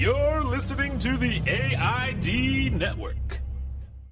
You're listening to the AID Network.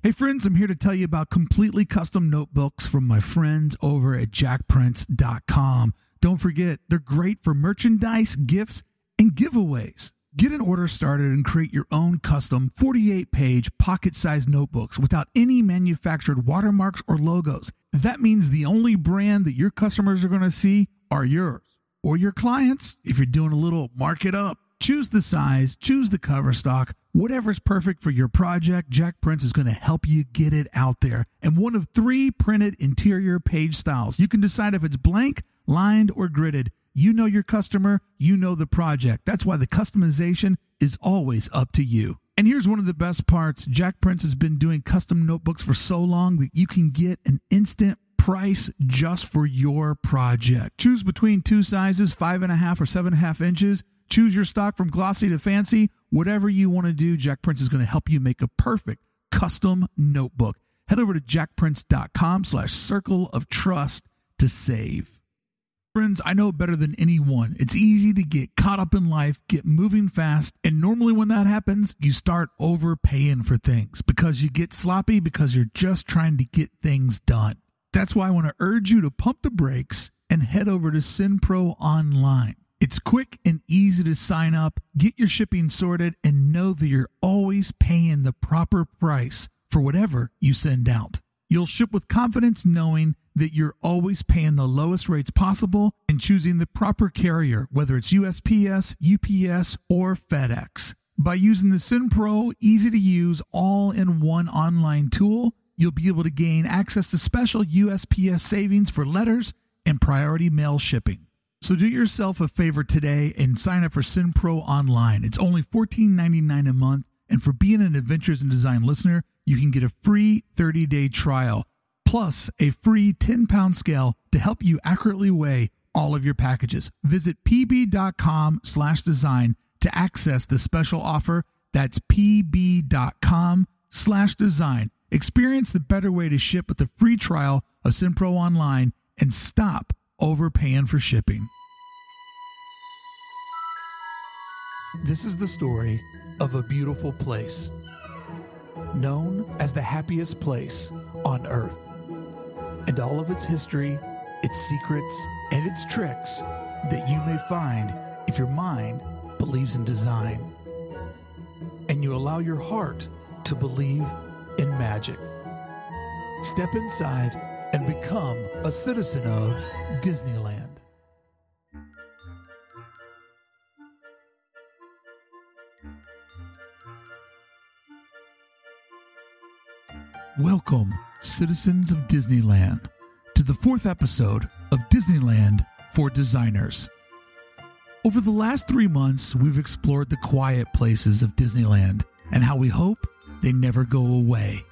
Hey friends, I'm here to tell you about completely custom notebooks from my friends over at JackPrints.com. Don't forget, they're great for merchandise, gifts, and giveaways. Get an order started and create your own custom 48-page pocket-sized notebooks without any manufactured watermarks or logos. That means the only brand that your customers are going to see are yours or your clients. If you're doing a little mark it up, choose the size, choose the cover stock, whatever's perfect for your project. JackPrints is going to help you get it out there. And one of three printed interior page styles. You can decide if it's blank, lined, or gridded. You know your customer, you know the project. That's why the customization is always up to you. And here's one of the best parts. JackPrints has been doing custom notebooks for so long that you can get an instant price just for your project. Choose between two sizes, 5.5 or 7.5 inches. Choose your stock from glossy to fancy. Whatever you want to do, JackPrints is going to help you make a perfect custom notebook. Head over to jackprints.com/circle of trust to save. Friends, I know better than anyone, it's easy to get caught up in life, get moving fast, and normally when that happens, you start overpaying for things because you get sloppy, because you're just trying to get things done. That's why I want to urge you to pump the brakes and head over to SendPro online. It's quick and easy to sign up, get your shipping sorted, and know that you're always paying the proper price for whatever you send out. You'll ship with confidence knowing that you're always paying the lowest rates possible and choosing the proper carrier, whether it's USPS, UPS, or FedEx. By using the SendPro easy-to-use, all-in-one online tool, you'll be able to gain access to special USPS savings for letters and priority mail shipping. So do yourself a favor today and sign up for SendPro online. It's only $14.99 a month, and for being an Adventures in Design listener, you can get a free 30-day trial, plus a free 10-pound scale to help you accurately weigh all of your packages. Visit pb.com/design to access the special offer. That's pb.com/design. Experience the better way to ship with the free trial of SendPro Online and stop overpaying for shipping. This is the story of a beautiful place, known as the happiest place on Earth. And all of its history, its secrets, and its tricks that you may find if your mind believes in design and you allow your heart to believe in magic. Step inside and become a citizen of Disneyland. Welcome, citizens of Disneyland, to the fourth episode of Disneyland for Designers. Over the last 3 months, we've explored the quiet places of Disneyland and how we hope they never go away.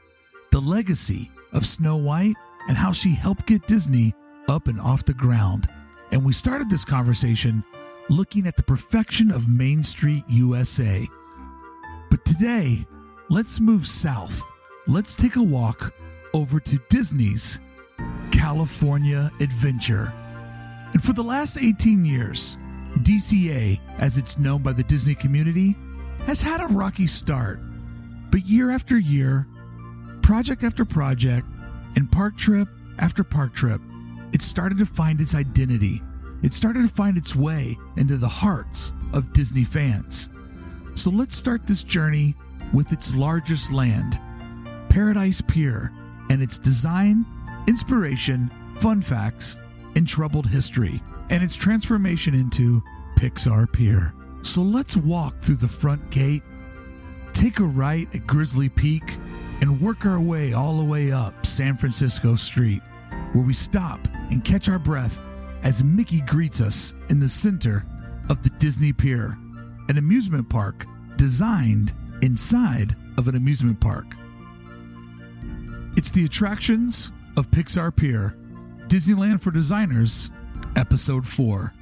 The legacy of Snow White and how she helped get Disney up and off the ground. And we started this conversation looking at the perfection of Main Street USA. But today, let's move south. Let's take a walk over to Disney's California Adventure. And for the last 18 years, DCA, as it's known by the Disney community, has had a rocky start. But year after year, project after project, and park trip after park trip, it started to find its identity. It started to find its way into the hearts of Disney fans. So let's start this journey with its largest land, Paradise Pier, and its design, inspiration, fun facts, and troubled history, and its transformation into Pixar Pier. So let's walk through the front gate, take a right at Grizzly Peak, and work our way all the way up San Francisco Street, where we stop and catch our breath as Mickey greets us in the center of the Disney Pier, an amusement park designed inside of an amusement park. It's the attractions of Pixar Pier, Disneyland for Designers, Episode 4.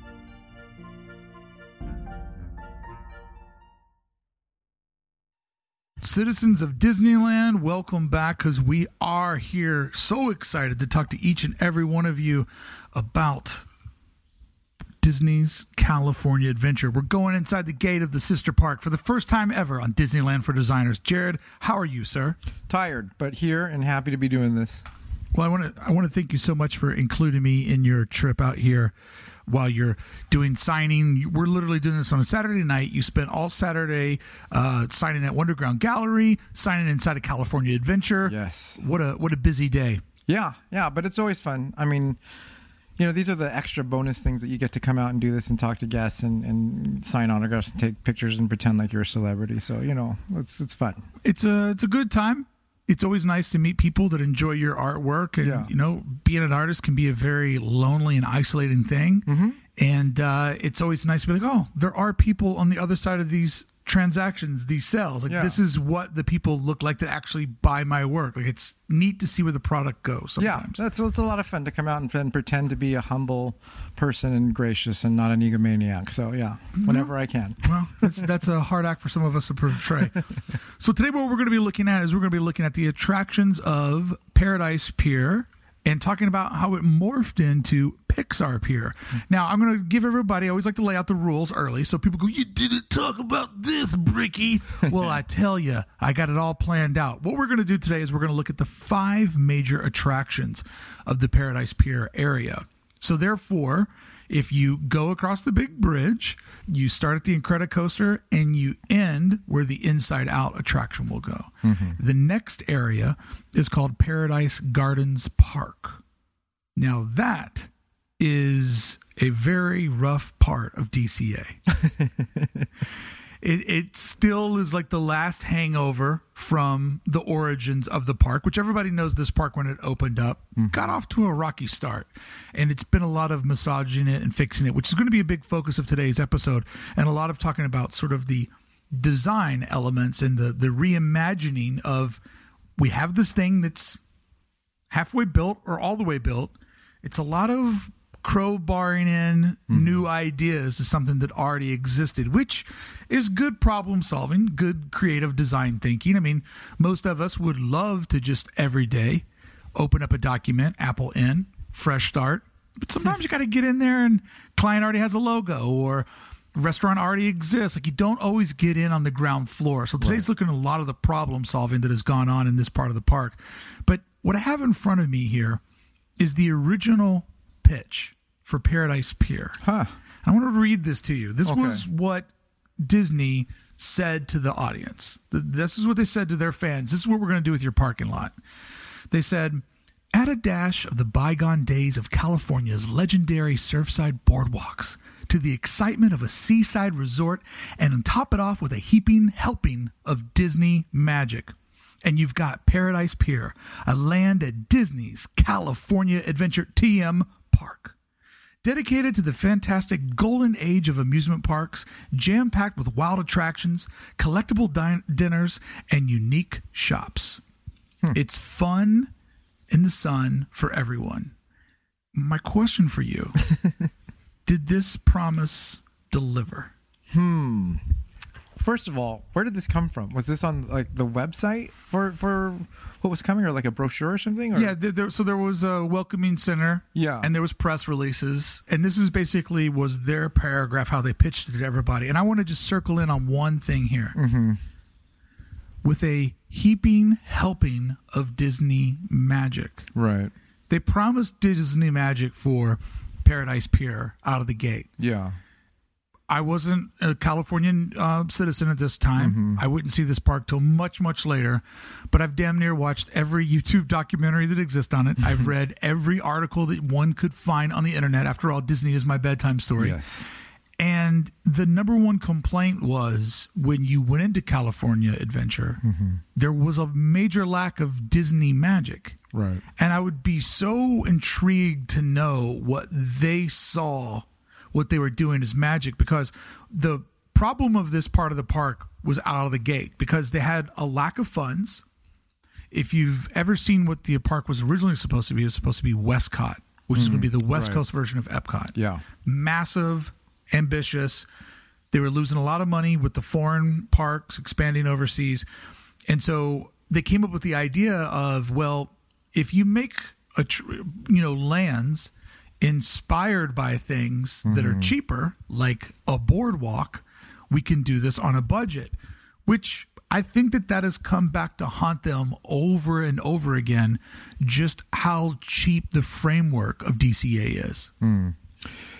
Citizens of Disneyland, welcome back, because we are here so excited to talk to each and every one of you about Disney's California Adventure. We're going inside the gate of the sister park for the first time ever on Disneyland for Designers. Jared, how are you, sir? Tired, but here and happy to be doing this. Well, I want to thank you so much for including me in your trip out here while you're doing signing. We're literally doing this on a Saturday night. You spent all Saturday signing at Wonderground Gallery, signing inside of California Adventure. Yes. What a busy day. Yeah, but it's always fun. I mean, you know, these are the extra bonus things that you get to come out and do this and talk to guests and sign autographs and take pictures and pretend like you're a celebrity. So, you know, it's fun. It's a good time. It's always nice to meet people that enjoy your artwork. And, You know, being an artist can be a very lonely and isolating thing. Mm-hmm. And it's always nice to be like, oh, there are people on the other side of these transactions, these sales. Like, This is what the people look like that actually buy my work. Like, it's neat to see where the product goes sometimes. Yeah, it's a lot of fun to come out and pretend to be a humble person and gracious and not an egomaniac. So, yeah, whenever I can. Well, that's a hard act for some of us to portray. So today what we're going to be looking at is the attractions of Paradise Pier and talking about how it morphed into Pixar Pier. Now, I'm going to give everybody, I always like to lay out the rules early, so people go, you didn't talk about this, Bricky. Well, I tell you, I got it all planned out. What we're going to do today is we're going to look at the 5 major attractions of the Paradise Pier area. So therefore, if you go across the big bridge, you start at the Incredicoaster and you end where the Inside Out attraction will go. Mm-hmm. The next area is called Paradise Gardens Park. Now that is a very rough part of DCA. It still is like the last hangover from the origins of the park, which everybody knows this park when it opened up, got off to a rocky start. And it's been a lot of massaging it and fixing it, which is going to be a big focus of today's episode. And a lot of talking about sort of the design elements and the reimagining of, we have this thing that's halfway built or all the way built. It's a lot of crowbarring in new ideas to something that already existed, which is good problem solving, good creative design thinking. I mean, most of us would love to just every day open up a document, Apple in, fresh start. But sometimes you got to get in there and client already has a logo or restaurant already exists. Like, you don't always get in on the ground floor. So today's looking at a lot of the problem solving that has gone on in this part of the park. But what I have in front of me here is the original pitch for Paradise Pier. I want to read this to you. This was what Disney said to the audience. This is what they said to their fans. This is what we're going to do with your parking lot. They said, add a dash of the bygone days of California's legendary surfside boardwalks to the excitement of a seaside resort and top it off with a heaping helping of Disney magic. And you've got Paradise Pier, a land at Disney's California Adventure TM Park. Dedicated to the fantastic golden age of amusement parks, jam-packed with wild attractions, collectible dinners, and unique shops. It's fun in the sun for everyone. My question for you, did this promise deliver? First of all, where did this come from? Was this on like the website for what was coming, or like a brochure or something? Or? Yeah, so there was a welcoming center, and there was press releases, and this is basically was their paragraph, how they pitched it to everybody. And I want to just circle in on one thing here. With a heaping helping of Disney magic. Right. They promised Disney magic for Paradise Pier out of the gate. Yeah. I wasn't a Californian citizen at this time. I wouldn't see this park till much, much later. But I've damn near watched every YouTube documentary that exists on it. I've read every article that one could find on the internet. After all, Disney is my bedtime story. Yes. And the number one complaint was when you went into California Adventure, there was a major lack of Disney magic. Right. And I would be so intrigued to know what they saw. What they were doing is magic, because the problem of this part of the park was out of the gate because they had a lack of funds. If you've ever seen what the park was originally supposed to be, it was supposed to be Westcott, which is going to be the West Coast version of Epcot. Yeah. Massive, ambitious. They were losing a lot of money with the foreign parks expanding overseas. And so they came up with the idea of, well, if you make lands inspired by things that are cheaper, like a boardwalk, we can do this on a budget, which I think that that has come back to haunt them over and over again, just how cheap the framework of DCA is.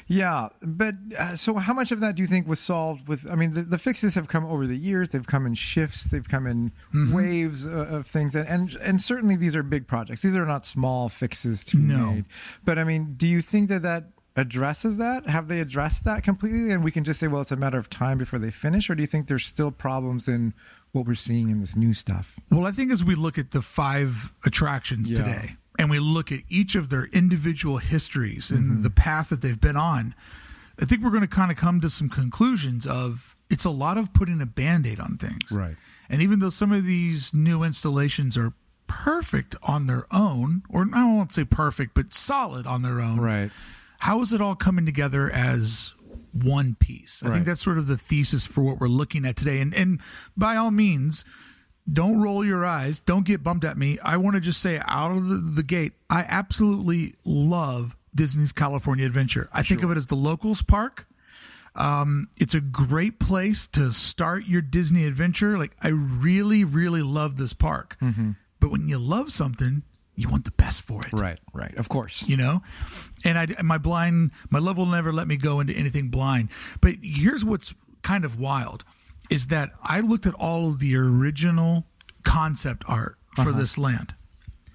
Yeah, but so how much of that do you think was solved with, I mean, the fixes have come over the years, they've come in shifts, they've come in waves of things, and certainly these are big projects. These are not small fixes to be made. But I mean, do you think that that addresses that? Have they addressed that completely? And we can just say, well, it's a matter of time before they finish, or do you think there's still problems in what we're seeing in this new stuff? Well, I think as we look at the five attractions today, and we look at each of their individual histories and the path that they've been on, I think we're going to kind of come to some conclusions of it's a lot of putting a Band-Aid on things. Right. And even though some of these new installations are perfect on their own, or I won't say perfect, but solid on their own, how is it all coming together as one piece? I think that's sort of the thesis for what we're looking at today. And by all means, don't roll your eyes. Don't get bummed at me. I want to just say out of the gate, I absolutely love Disney's California Adventure. I think of it as the locals park. It's a great place to start your Disney adventure. Like, I really, really love this park. But when you love something, you want the best for it. Right. Of course. You know? And my love will never let me go into anything blind. But here's what's kind of wild. Is that I looked at all of the original concept art for this land.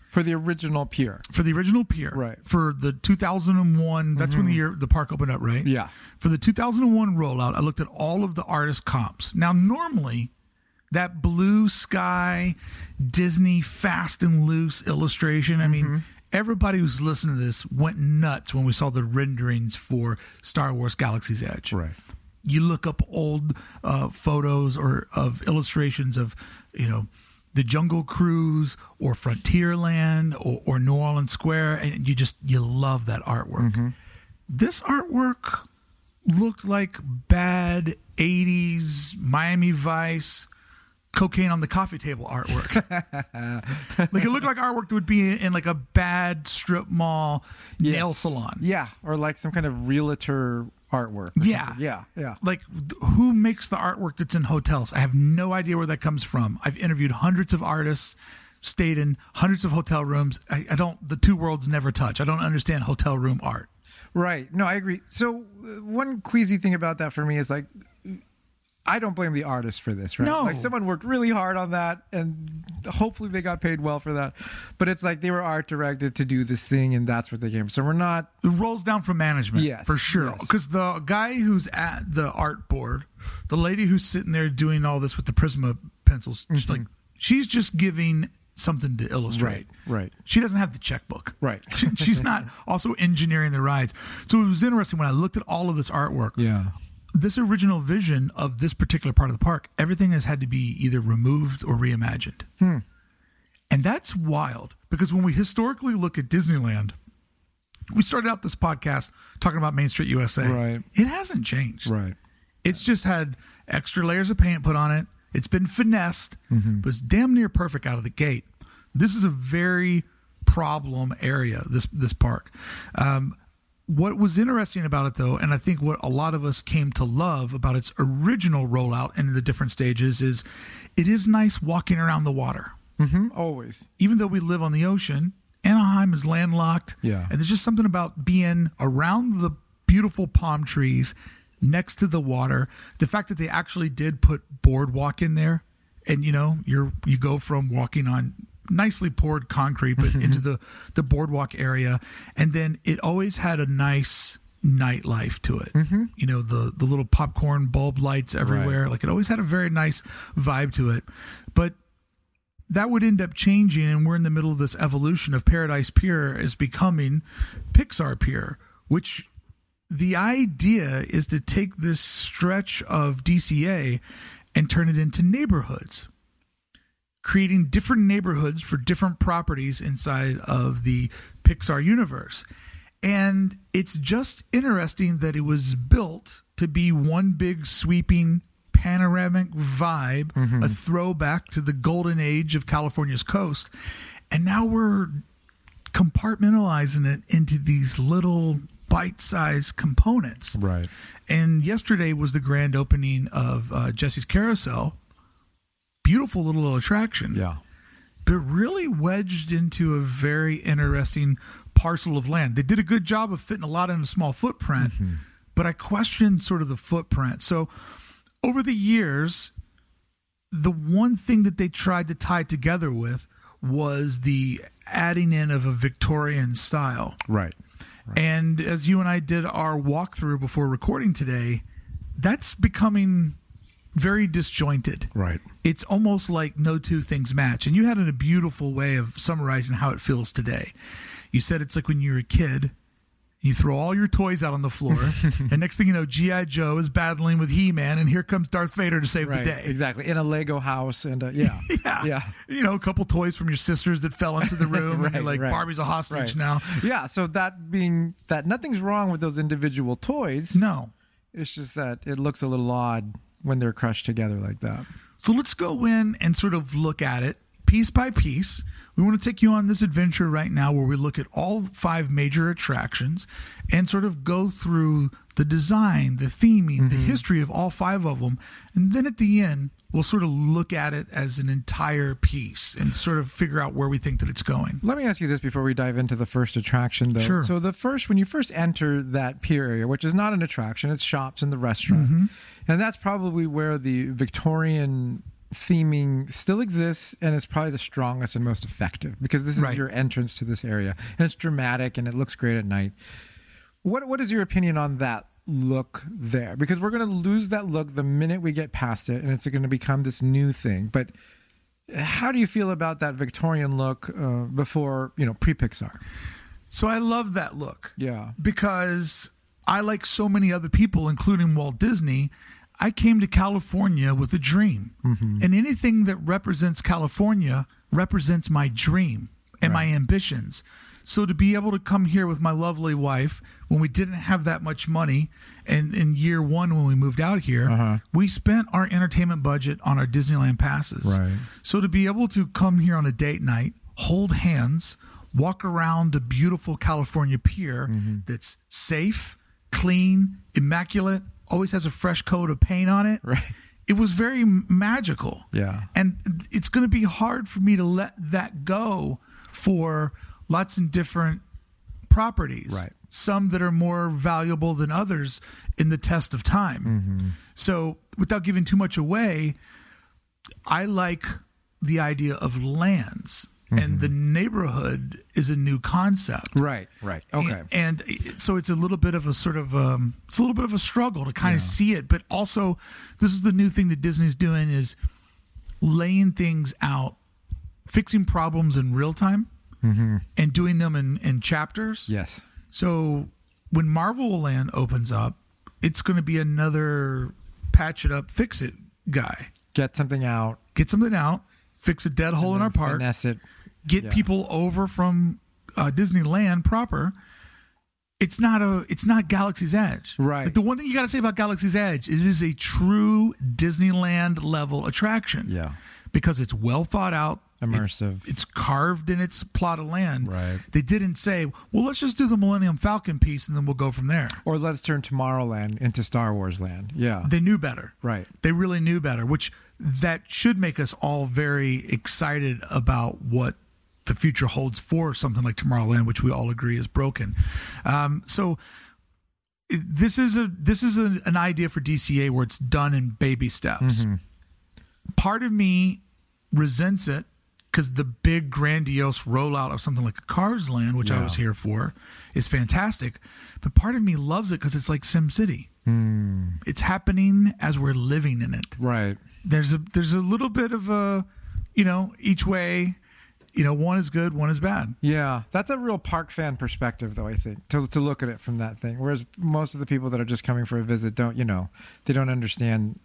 For the original pier. Right. For the 2001, that's when the park opened up, right? Yeah. For the 2001 rollout, I looked at all of the artist comps. Now, normally, that blue sky, Disney fast and loose illustration, I mean, everybody who's listening to this went nuts when we saw the renderings for Star Wars Galaxy's Edge. Right. You look up old photos or of illustrations of, you know, the Jungle Cruise or Frontierland or New Orleans Square, and you love that artwork. This artwork looked like bad 80s Miami Vice cocaine on the coffee table artwork. Like, it looked like artwork that would be in like a bad strip mall nail salon. Yeah, or like some kind of realtor artwork. Yeah. Like, who makes the artwork that's in hotels? I have no idea where that comes from. I've interviewed hundreds of artists, stayed in hundreds of hotel rooms. I don't, the two worlds never touch. I don't understand hotel room art. Right. No, I agree. So one queasy thing about that for me is like, I don't blame the artist for this, right? No. Like, someone worked really hard on that, and hopefully they got paid well for that. But it's like they were art directed to do this thing, and that's what they came for. So we're not... It rolls down from management, for sure. Because the guy who's at the art board, the lady who's sitting there doing all this with the Prisma pencils, just like, she's just giving something to illustrate. Right. She doesn't have the checkbook. Right. She's not also engineering the rides. So it was interesting when I looked at all of this artwork. Yeah. This original vision of this particular part of the park, everything has had to be either removed or reimagined. And that's wild, because when we historically look at Disneyland, we started out this podcast talking about Main Street USA. Right. It hasn't changed. Right. It's just had extra layers of paint put on it. It's been finessed, but it's damn near perfect out of the gate. This is a very problem area, this park. What was interesting about it, though, and I think what a lot of us came to love about its original rollout and the different stages, is it is nice walking around the water. Always. Even though we live on the ocean, Anaheim is landlocked. Yeah. And there's just something about being around the beautiful palm trees next to the water. The fact that they actually did put boardwalk in there, and, you know, you go from walking on nicely poured concrete, but into the boardwalk area. And then it always had a nice nightlife to it. You know, the little popcorn bulb lights everywhere. Right. Like, it always had a very nice vibe to it. But that would end up changing, and we're in the middle of this evolution of Paradise Pier is becoming Pixar Pier, which the idea is to take this stretch of DCA and turn it into neighborhoods, creating different neighborhoods for different properties inside of the Pixar universe. And it's just interesting that it was built to be one big sweeping panoramic vibe, a throwback to the golden age of California's coast. And now we're compartmentalizing it into these little bite-sized components. Right. And yesterday was the grand opening of Jesse's Carousel. Beautiful little attraction. Yeah. But really wedged into a very interesting parcel of land. They did a good job of fitting a lot in a small footprint, mm-hmm. but I questioned sort of the footprint. So over the years, the one thing that they tried to tie together with was the adding in of a Victorian style. Right. Right. And as you and I did our walkthrough before recording today, that's becoming very disjointed. Right. It's almost like no two things match. And you had a beautiful way of summarizing how it feels today. You said it's like when you were a kid, you throw all your toys out on the floor, and next thing you know, G.I. Joe is battling with He-Man, and here comes Darth Vader to save the day. Exactly. In a Lego house, and yeah. yeah. Yeah. You know, a couple toys from your sisters that fell into the room, right, and you're like, right. Barbie's a hostage right. now. Yeah, so that being that, nothing's wrong with those individual toys. No. It's just that it looks a little odd when they're crushed together like that. So let's go in and sort of look at it piece by piece. We want to take you on this adventure right now where we look at all five major attractions and sort of go through the design, the theming, mm-hmm. the history of all five of them. And then at the end, we'll sort of look at it as an entire piece and sort of figure out where we think that it's going. Let me ask you this before we dive into the first attraction, though. Sure. So when you first enter that pier area, which is not an attraction, it's shops and the restaurant. Mm-hmm. And that's probably where the Victorian theming still exists, and it's probably the strongest and most effective because this is right. your entrance to this area, and it's dramatic and it looks great at night. What is your opinion on that look there? Because we're going to lose that look the minute we get past it, and it's going to become this new thing. But how do you feel about that Victorian look before, you know, pre-Pixar? So I love that look. Yeah, because I, like so many other people, including Walt Disney, I came to California with a dream, mm-hmm. and anything that represents California represents my dream and right. my ambitions. So to be able to come here with my lovely wife when we didn't have that much money, and in year one when we moved out here, uh-huh. we spent our entertainment budget on our Disneyland passes. Right. So to be able to come here on a date night, hold hands, walk around the beautiful California pier mm-hmm. that's safe, clean, immaculate, always has a fresh coat of paint on it. Right. It was very magical. Yeah. And it's going to be hard for me to let that go for lots of different properties. Right. Some that are more valuable than others in the test of time. Mm-hmm. So without giving too much away, I like the idea of lands. Mm-hmm. And the neighborhood is a new concept. Right, right. Okay. And so it's a little bit of a sort of it's a little bit of a struggle to kind yeah. of see it, but also this is the new thing that Disney's doing is laying things out, fixing problems in real time mm-hmm. and doing them in chapters. Yes. So when Marvel Land opens up, it's going to be another patch it up, fix it guy. Get something out. Fix a dead hole in our park. Finesse it. Get yeah. people over from Disneyland proper. It's not Galaxy's Edge. Right. But the one thing you got to say about Galaxy's Edge, it is a true Disneyland level attraction. Yeah. Because it's well thought out. Immersive. It's carved in its plot of land. Right. They didn't say, well, let's just do the Millennium Falcon piece and then we'll go from there. Or let's turn Tomorrowland into Star Wars Land. Yeah. They knew better. Right. They really knew better, which that should make us all very excited about what the future holds for something like Tomorrowland, which we all agree is broken. So this is an idea for DCA where it's done in baby steps. Mm-hmm. Part of me resents it because the big grandiose rollout of something like a Cars Land, which yeah. I was here for, is fantastic. But part of me loves it because it's like SimCity. Mm. It's happening as we're living in it. Right. There's a little bit of a, you know, each way, you know, one is good, one is bad. Yeah. That's a real park fan perspective, though, I think, to look at it from that thing. Whereas most of the people that are just coming for a visit don't, you know, they don't understand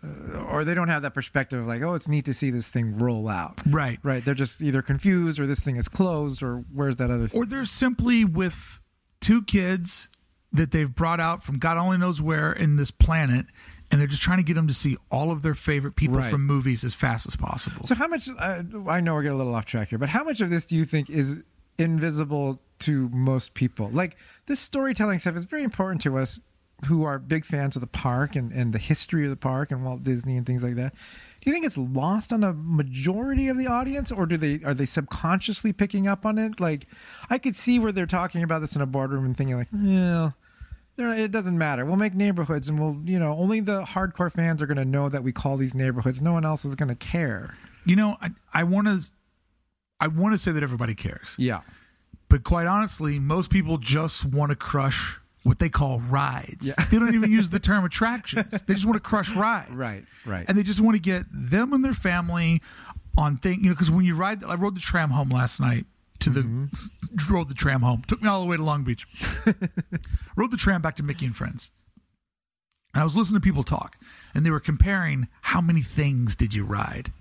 or they don't have that perspective of like, oh, it's neat to see this thing roll out. Right. Right. They're just either confused or this thing is closed or where's that other thing? Or they're simply with two kids that they've brought out from God only knows where in this planet. And they're just trying to get them to see all of their favorite people right. from movies as fast as possible. So how much, I know we're getting a little off track here, but how much of this do you think is invisible to most people. Like, this storytelling stuff is very important to us who are big fans of the park and the history of the park and Walt Disney and things like that. Do you think it's lost on a majority of the audience, or are they subconsciously picking up on it? Like, I could see where they're talking about this in a boardroom and thinking like, yeah, it doesn't matter. We'll make neighborhoods and we'll, you know, only the hardcore fans are going to know that we call these neighborhoods. No one else is going to care. You know, I want to say that everybody cares. Yeah. But quite honestly, most people just want to crush what they call rides. Yeah. They don't even use the term attractions. They just want to crush rides. Right, right. And they just want to get them and their family on thing. You know, because when you ride, I rode the tram home last night to the, rode the tram home. Took me all the way to Long Beach. Rode the tram back to Mickey and Friends. And I was listening to people talk, and they were comparing how many things did you ride,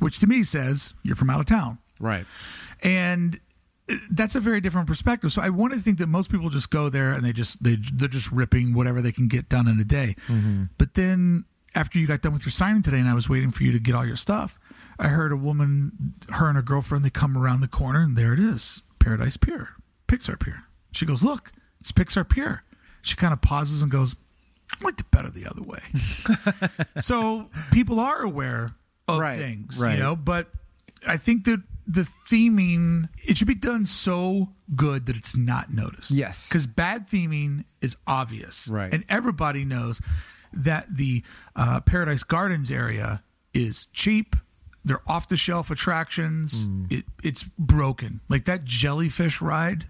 which to me says you're from out of town. Right. And that's a very different perspective. So I want to think that most people just go there and they're just ripping whatever they can get done in a day. But then after you got done with your signing today and I was waiting for you to get all your stuff, I heard a woman, her and her girlfriend, they come around the corner and there it is, Paradise Pier, Pixar Pier. She goes, look, it's Pixar Pier. She kind of pauses and goes, I liked it better the other way. So people are aware of things, you know, but I think that the theming, it should be done so good that it's not noticed. Yes. Because bad theming is obvious. Right. And everybody knows that the Paradise Gardens area is cheap. They're off-the-shelf attractions. It's broken. Like that jellyfish ride,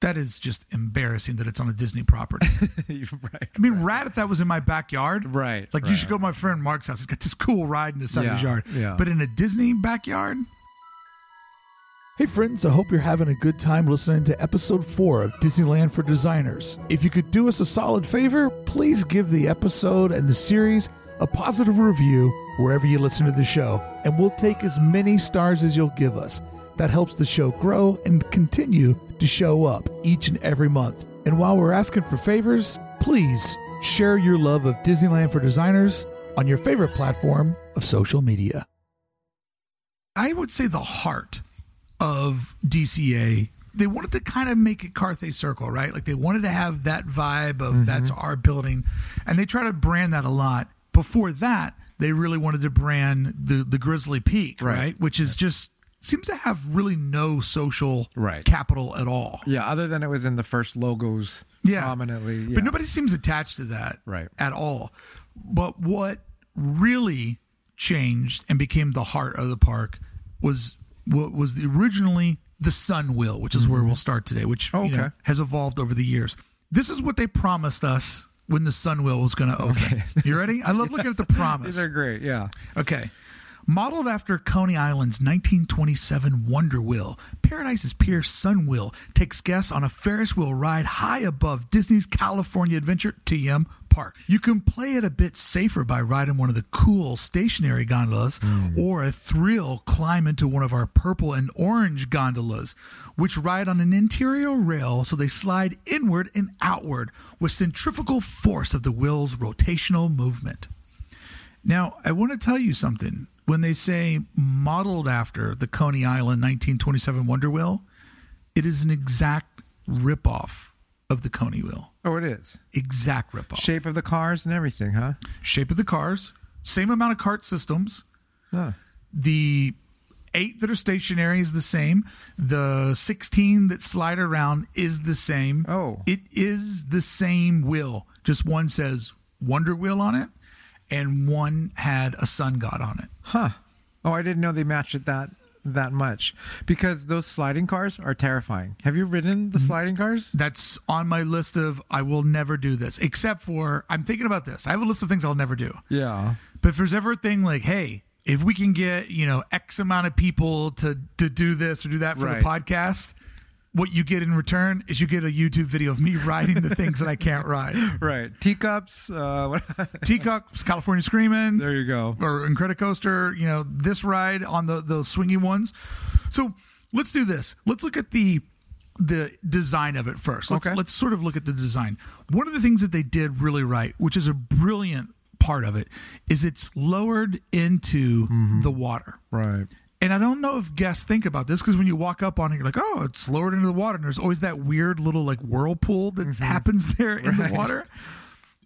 that is just embarrassing that it's on a Disney property. I mean, rad if that was in my backyard. Like you should go to my friend Mark's house. He's got this cool ride in the side of his yard. But in a Disney backyard... Hey friends, I hope you're having a good time listening to episode 4 of Disneyland for Designers. If you could do us a solid favor, please give the episode and the series a positive review wherever you listen to the show, and we'll take as many stars as you'll give us. That helps the show grow and continue to show up each and every month. And while we're asking for favors, please share your love of Disneyland for Designers on your favorite platform of social media. I would say the heart of DCA, they wanted to kind of make it Carthay Circle, right? Like they wanted to have that vibe of that's our building, and they try to brand that a lot. Before that, they really wanted to brand the Grizzly Peak, right? Which is just seems to have really no social capital at all. Yeah, other than it was in the first logos prominently. Yeah. But nobody seems attached to that at all. But what really changed and became the heart of the park was originally the Sunwheel, which is where we'll start today, which you know, has evolved over the years. This is what they promised us when the Sunwheel was going to open. You ready? I love looking at the promise. These are great, Okay. Modeled after Coney Island's 1927 Wonder Wheel, Paradise's Pier Sunwheel takes guests on a Ferris wheel ride high above Disney's California Adventure TM Park. You can play it a bit safer by riding one of the cool stationary gondolas or a thrill climb into one of our purple and orange gondolas, which ride on an interior rail so they slide inward and outward with centrifugal force of the wheel's rotational movement. Now, I want to tell you something. When they say modeled after the Coney Island 1927 Wonder Wheel, it is an exact ripoff of the Coney Wheel. Oh, it is? Exact ripoff. Shape of the cars and everything, huh? Shape of the cars. Same amount of cart systems. Huh. The 8 that are stationary is the same. The 16 that slide around is the same. Oh. It is the same wheel. Just one says Wonder Wheel on it, and one had a sun god on it. Huh. Oh, I didn't know they matched it that much, because those sliding cars are terrifying. Have you ridden the sliding cars? That's on my list of I will never do this, except for I'm thinking about this. I have a list of things I'll never do. Yeah. But if there's ever a thing like, hey, if we can get, you know, X amount of people to do this or do that for the podcast, what you get in return is you get a YouTube video of me riding the things that I can't ride. Right. Teacups. Teacups, California Screamin'. There you go. Or Incredicoaster, you know, this ride on the swingy ones. So let's do this. Let's look at the design of it first. Let's sort of look at the design. One of the things that they did really right, which is a brilliant part of it, is it's lowered into the water. Right. And I don't know if guests think about this, because when you walk up on it, you're like, oh, it's lowered into the water. And there's always that weird little like whirlpool that happens there in the water.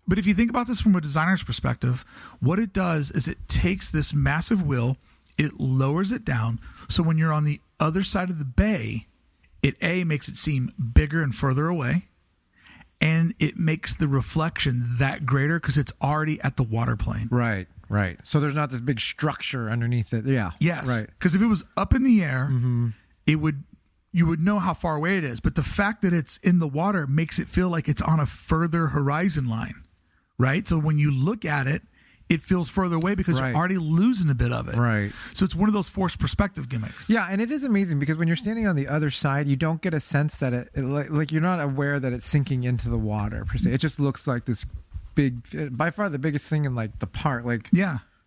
But if you think about this from a designer's perspective, what it does is it takes this massive wheel, it lowers it down. So when you're on the other side of the bay, it A, makes it seem bigger and further away. And it makes the reflection that greater because it's already at the water plane. Right, right. So there's not this big structure underneath it. Yeah. Yes. Right. Because if it was up in the air, it would, you would know how far away it is. But the fact that it's in the water makes it feel like it's on a further horizon line. Right? So when you look at it, it feels further away because you're already losing a bit of it. Right. So it's one of those forced perspective gimmicks. Yeah, and it is amazing because when you're standing on the other side, you don't get a sense that it like you're not aware that it's sinking into the water per se. It just looks like this big, by far the biggest thing in like the park. Like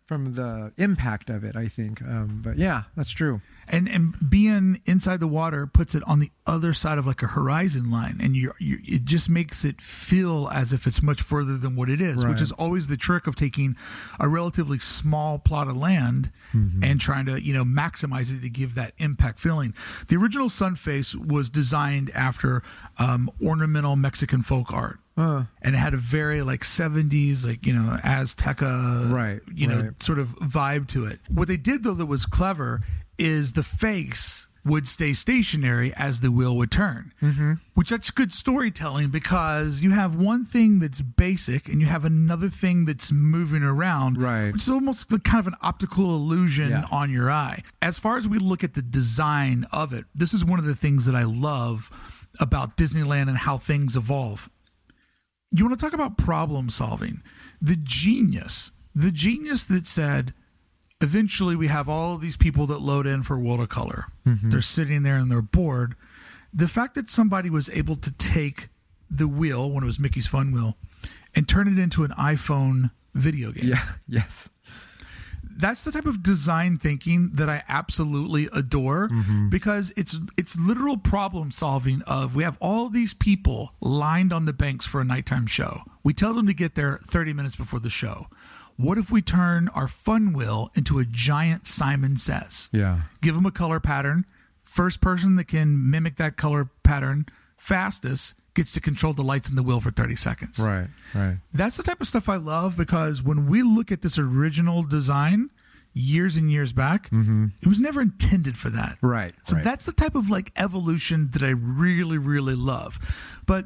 from the impact of it, I think. But yeah, that's true. And being inside the water puts it on the other side of like a horizon line, and you it just makes it feel as if it's much further than what it is, which is always the trick of taking a relatively small plot of land and trying to, you know, maximize it to give that impact feeling. The original Sunface was designed after ornamental Mexican folk art. And it had a very like 70s, like, you know, Azteca, you know, sort of vibe to it. What they did, though, that was clever is the face would stay stationary as the wheel would turn, which that's good storytelling because you have one thing that's basic and you have another thing that's moving around, which is almost kind of an optical illusion on your eye. As far as we look at the design of it, this is one of the things that I love about Disneyland and how things evolve. You want to talk about problem solving. The genius that said, eventually we have all of these people that load in for World of Color. They're sitting there and they're bored. The fact that somebody was able to take the wheel, when it was Mickey's Fun Wheel, and turn it into an iPhone video game. Yeah. Yes. That's the type of design thinking that I absolutely adore because it's literal problem solving of we have all these people lined on the banks for a nighttime show. We tell them to get there 30 minutes before the show. What if we turn our fun wheel into a giant Simon Says? Yeah. Give them a color pattern. First person that can mimic that color pattern fastest gets to control the lights in the wheel for 30 seconds. Right, right. That's the type of stuff I love because when we look at this original design years and years back, it was never intended for that. Right. So that's the type of like evolution that I really, really love. But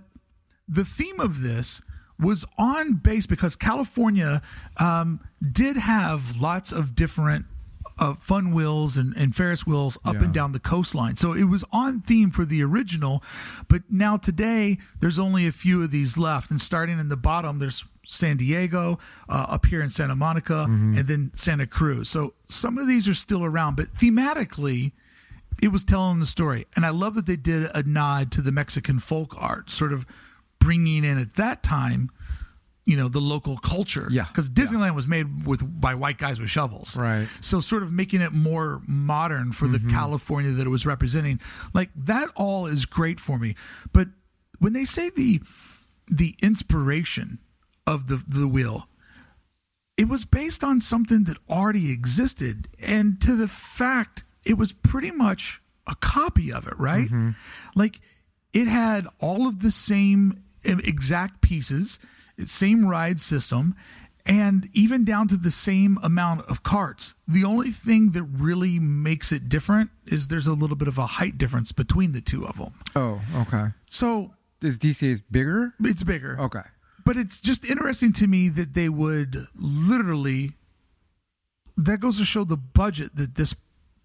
the theme of this was on base because California did have lots of different fun wheels and Ferris wheels up and down the coastline. So it was on theme for the original, but now today there's only a few of these left. And starting in the bottom, there's San Diego, up here in Santa Monica, and then Santa Cruz. So some of these are still around, but thematically, it was telling the story. And I love that they did a nod to the Mexican folk art, sort of bringing in at that time, you know, the local culture. Yeah. Because Disneyland was made by white guys with shovels. Right. So sort of making it more modern for the California that it was representing. Like, that all is great for me. But when they say the inspiration of the wheel, it was based on something that already existed. And to the fact, it was pretty much a copy of it, right? Like, it had all of the same exact pieces, same ride system, and even down to the same amount of carts. The only thing that really makes it different is there's a little bit of a height difference between the two of them. Oh, okay. So is DCA's bigger? It's bigger. Okay. But it's just interesting to me that they would literally, that goes to show the budget that this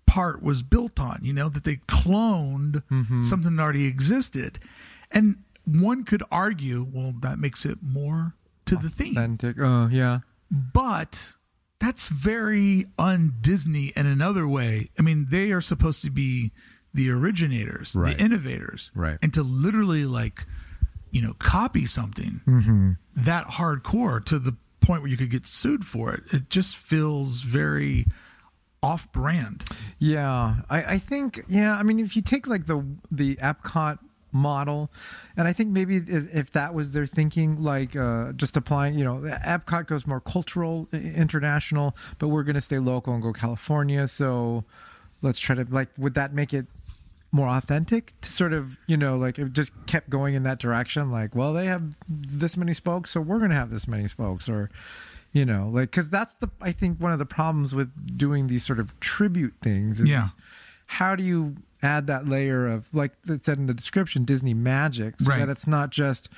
part was built on, you know, that they cloned something that already existed. And one could argue, well, that makes it more to the theme. Authentic. Yeah. But that's very un-Disney in another way. I mean, they are supposed to be the originators, the innovators. Right. And to literally, like, you know, copy something that hardcore to the point where you could get sued for it, it just feels very off-brand. Yeah. I think, yeah, I mean, if you take, like, the Epcot model, and I think maybe if that was their thinking, like just applying, you know, Epcot goes more cultural, international, but we're going to stay local and go California. So let's try to, like, would that make it more authentic to sort of, you know, like it just kept going in that direction? Like, well, they have this many spokes, so we're going to have this many spokes, or, you know, like, because that's the, I think one of the problems with doing these sort of tribute things is how do you add that layer of, like it said in the description, Disney magic, so that it's not just,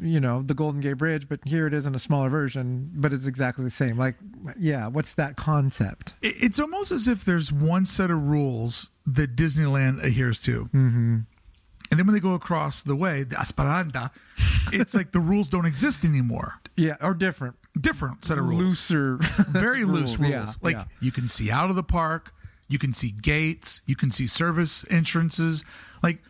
you know, the Golden Gate Bridge, but here it is in a smaller version, but it's exactly the same. Like, yeah, what's that concept? It's almost as if there's one set of rules that Disneyland adheres to. Mm-hmm. And then when they go across the way, the Asparanda, it's like the rules don't exist anymore. Yeah, or different. Different set of rules. Looser. Very loose rules. Yeah, like, you can see out of the park, you can see gates, you can see service entrances. Like,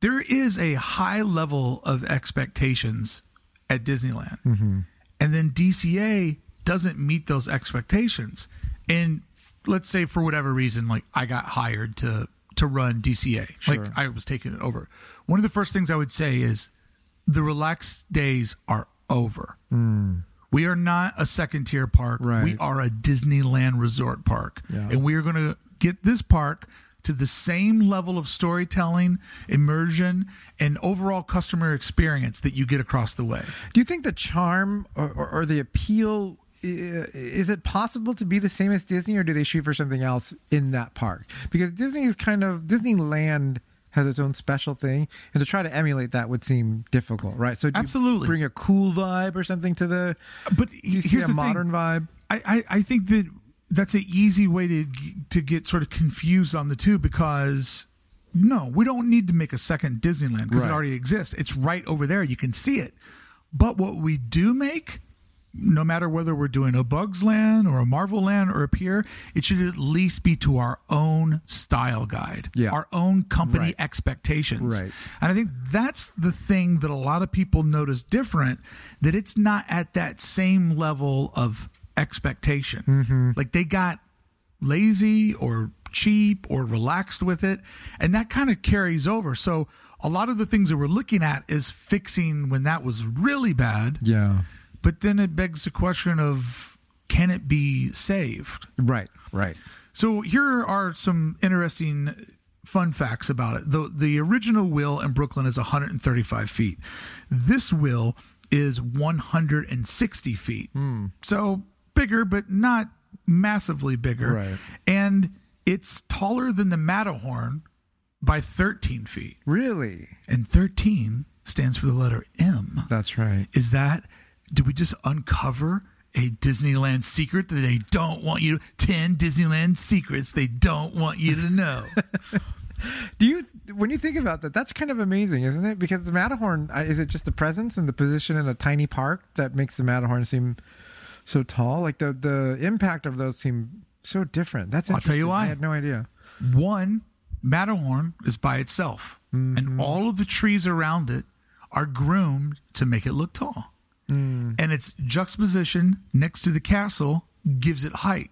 there is a high level of expectations at Disneyland. Mm-hmm. And then DCA doesn't meet those expectations. And let's say for whatever reason, like I got hired to run DCA. Sure. Like I was taking it over. One of the first things I would say is the relaxed days are over. Mm. We are not a second tier park. Right. We are a Disneyland resort park. Yeah. And we are going to get this park to the same level of storytelling, immersion, and overall customer experience that you get across the way. Do you think the charm or the appeal, is it possible to be the same as Disney, or do they shoot for something else in that park? Because Disney is kind of, Disneyland has its own special thing, and to try to emulate that would seem difficult, right? So do you bring a cool vibe or something to the, but here's a modern vibe? I think that that's an easy way to get sort of confused on the two, because no, we don't need to make a second Disneyland because it already exists. It's right over there. You can see it. But what we do make, no matter whether we're doing a Bugs Land or a Marvel Land or a Pier, it should at least be to our own style guide, our own company expectations. Right. And I think that's the thing that a lot of people notice different, that it's not at that same level of expectation. Mm-hmm. Like they got lazy or cheap or relaxed with it, and that kind of carries over. So a lot of the things that we're looking at is fixing when that was really bad. Yeah. But then it begs the question of, can it be saved? Right, right. So here are some interesting fun facts about it. The original wheel in Brooklyn is 135 feet. This wheel is 160 feet. Mm. So bigger, but not massively bigger. Right. And it's taller than the Matterhorn by 13 feet. Really? And 13 stands for the letter M. That's right. Is that, did we just uncover a Disneyland secret that they don't want you to, 10 Disneyland secrets they don't want you to know? Do you, when you think about that, that's kind of amazing, isn't it? Because the Matterhorn, is it just the presence and the position in a tiny park that makes the Matterhorn seem so tall? Like the impact of those seem so different. That's interesting. I'll tell you why. I had no idea. One, Matterhorn is by itself, mm-hmm. and all of the trees around it are groomed to make it look tall. Mm. And its juxtaposition next to the castle gives it height.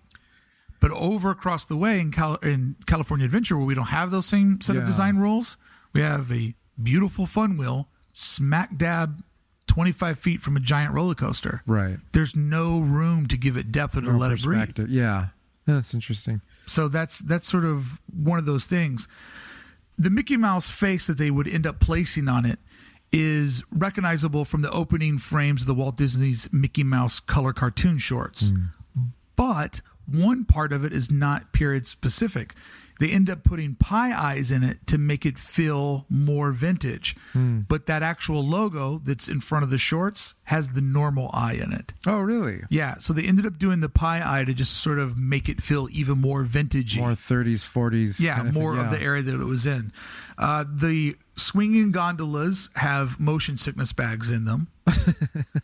But over across the way in California Adventure, where we don't have those same set of design rules, we have a beautiful fun wheel smack dab 25 feet from a giant roller coaster. Right. There's no room to give it depth and let it breathe. Yeah. That's interesting. So that's sort of one of those things. The Mickey Mouse face that they would end up placing on it is recognizable from the opening frames of the Walt Disney's Mickey Mouse color cartoon shorts. Mm. But one part of it is not period specific. They end up putting pie eyes in it to make it feel more vintage. Mm. But that actual logo that's in front of the shorts has the normal eye in it. Oh, really? Yeah. So they ended up doing the pie eye to just sort of make it feel even more vintagey. More 30s, 40s. Yeah, kind of more of the area that it was in. The swinging gondolas have motion sickness bags in them,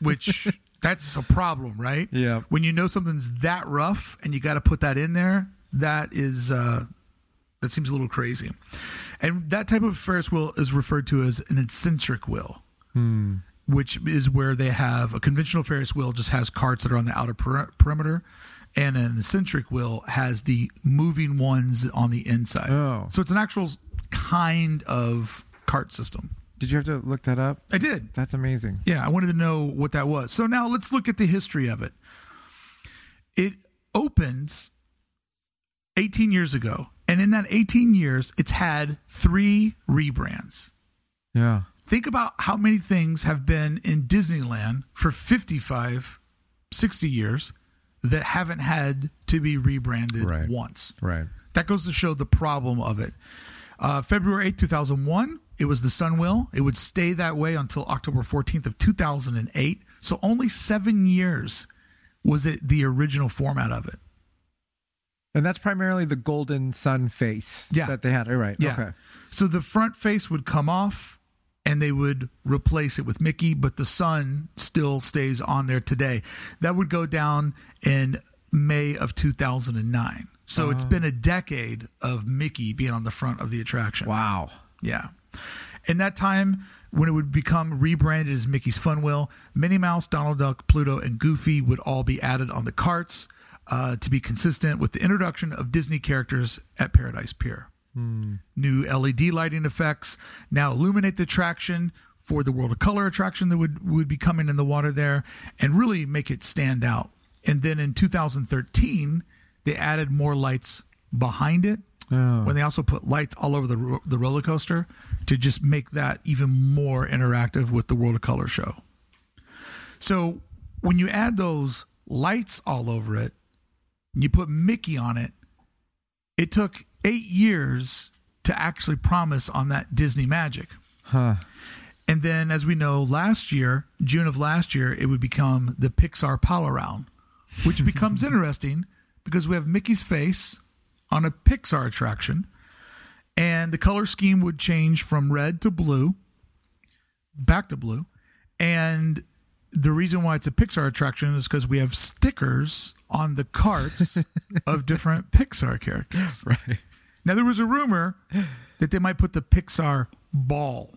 which... That's a problem, right? Yeah. When you know something's that rough and you got to put that in there, that is that seems a little crazy. And that type of Ferris wheel is referred to as an eccentric wheel, which is where they have a conventional Ferris wheel just has carts that are on the outer perimeter, and an eccentric wheel has the moving ones on the inside. Oh. So it's an actual kind of cart system. Did you have to look that up? I did. That's amazing. Yeah, I wanted to know what that was. So now let's look at the history of it. It opens 18 years ago And in that 18 years, it's had 3 rebrands. Yeah. Think about how many things have been in Disneyland for 55, 60 years that haven't had to be rebranded once. Right. That goes to show the problem of it. February 8th, 2001, it was the Sunwheel. It would stay that way until October 14th of 2008. So only 7 years was it the original format of it. And that's primarily the golden sun face that they had. All right. Yeah. Okay. So the front face would come off and they would replace it with Mickey, but the sun still stays on there today. That would go down in May of 2009. So it's been a decade of Mickey being on the front of the attraction. Wow. Yeah. In that time, when it would become rebranded as Mickey's Funwheel, Minnie Mouse, Donald Duck, Pluto, and Goofy would all be added on the carts. To be consistent with the introduction of Disney characters at Paradise Pier. New LED lighting effects now illuminate the attraction for the World of Color attraction that would be coming in the water there and really make it stand out. And then in 2013, they added more lights behind it when they also put lights all over the roller coaster to just make that even more interactive with the World of Color show. So when you add those lights all over it, you put Mickey on it, it took 8 years to actually promise on that Disney magic. Huh. And then, as we know, last year, June of last year, it would become the Pixar Power Round, which becomes interesting because we have Mickey's face on a Pixar attraction, and the color scheme would change from red to blue, back to blue. And the reason why it's a Pixar attraction is because we have stickers on the carts of different Pixar characters. Right. Now, there was a rumor that they might put the Pixar ball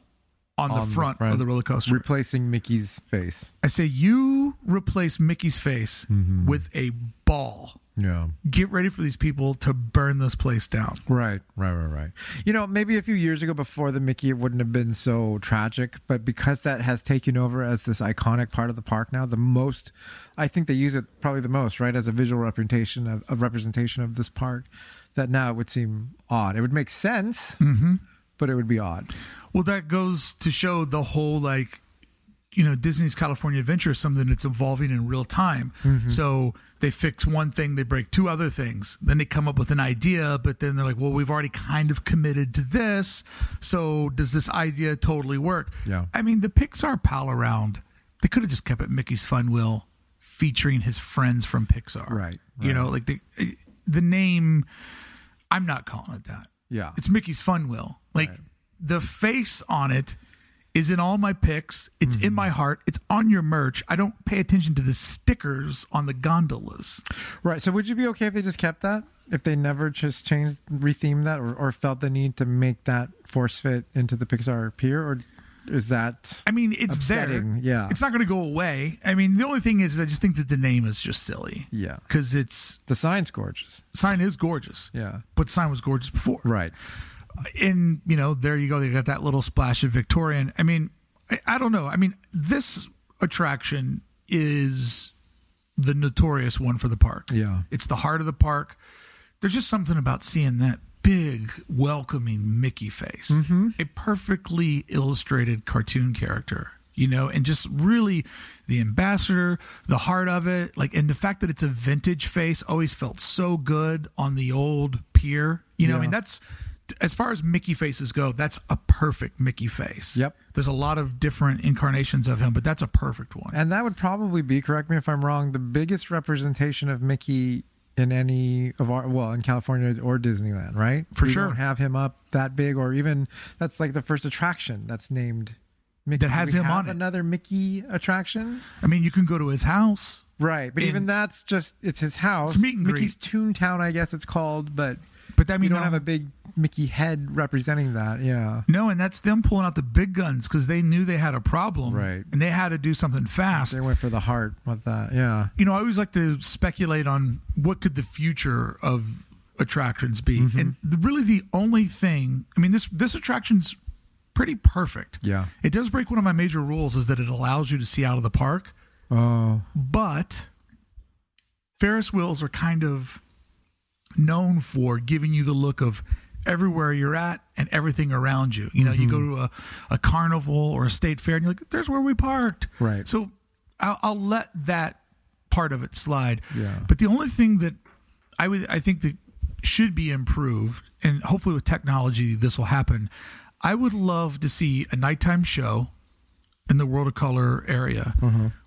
on the front of the roller coaster. Replacing Mickey's face. I say you replace Mickey's face with a ball. Yeah. Get ready for these people to burn this place down. Right. You know, maybe a few years ago before the Mickey, it wouldn't have been so tragic, but because that has taken over as this iconic part of the park now, the most, I think they use it probably the most, right, as a visual representation of representation of this park, that now it would seem odd. It would make sense, but it would be odd. Well, that goes to show the whole, like, you know, Disney's California Adventure is something that's evolving in real time. So they fix one thing, they break 2 other things. Then they come up with an idea, but then they're like, well, we've already kind of committed to this. So does this idea totally work? Yeah. I mean, the Pixar Pal Around, they could have just kept it Mickey's Funwheel featuring his friends from Pixar. Right. You know, like the name, I'm not calling it that. Yeah. It's Mickey's Funwheel. Like the face on it is in all my pics. It's in my heart. It's on your merch. I don't pay attention to the stickers on the gondolas. Right. So would you be okay if they just kept that? If they never just changed, rethemed that, or felt the need to make that force fit into the Pixar Pier? Or is that I mean, it's upsetting? There. Yeah. It's not going to go away. I mean, the only thing is I just think that the name is just silly. Yeah. Because it's... The sign's gorgeous. Sign is gorgeous. Yeah. But sign was gorgeous before. Right. And, you know, there you go. They got that little splash of Victorian. I mean, I don't know. I mean, this attraction is the notorious one for the park. Yeah. It's the heart of the park. There's just something about seeing that big, welcoming Mickey face. A perfectly illustrated cartoon character, you know, and just really the ambassador, the heart of it. Like, and the fact that it's a vintage face always felt so good on the old pier. You know, I mean, that's... As far as Mickey faces go, that's a perfect Mickey face. Yep. There's a lot of different incarnations of him, but that's a perfect one. And that would probably be, correct me if I'm wrong, the biggest representation of Mickey in any of our, well, in California or Disneyland, right? For sure. We don't have him up that big, or even, that's like the first attraction that's named Mickey. That has him on it. Another Mickey attraction? I mean, you can go to his house. Right. But even that's just, it's his house. It's meet and Mickey's greet. Toontown, I guess it's called, but I mean, you don't have a big Mickey head representing that. Yeah. No, and that's them pulling out the big guns because they knew they had a problem. Right. And they had to do something fast. They went for the heart with that. Yeah. You know, I always like to speculate on what could the future of attractions be. And really the only thing, I mean, this attraction's pretty perfect. Yeah. It does break one of my major rules, is that it allows you to see out of the park. Oh. But Ferris wheels are kind of known for giving you the look of everywhere you're at and everything around you. You know, you go to a carnival or a state fair and you're like, there's where we parked. Right. So I'll let that part of it slide. Yeah. But the only thing that I think that should be improved, and hopefully with technology this will happen, I would love to see a nighttime show in the World of Color area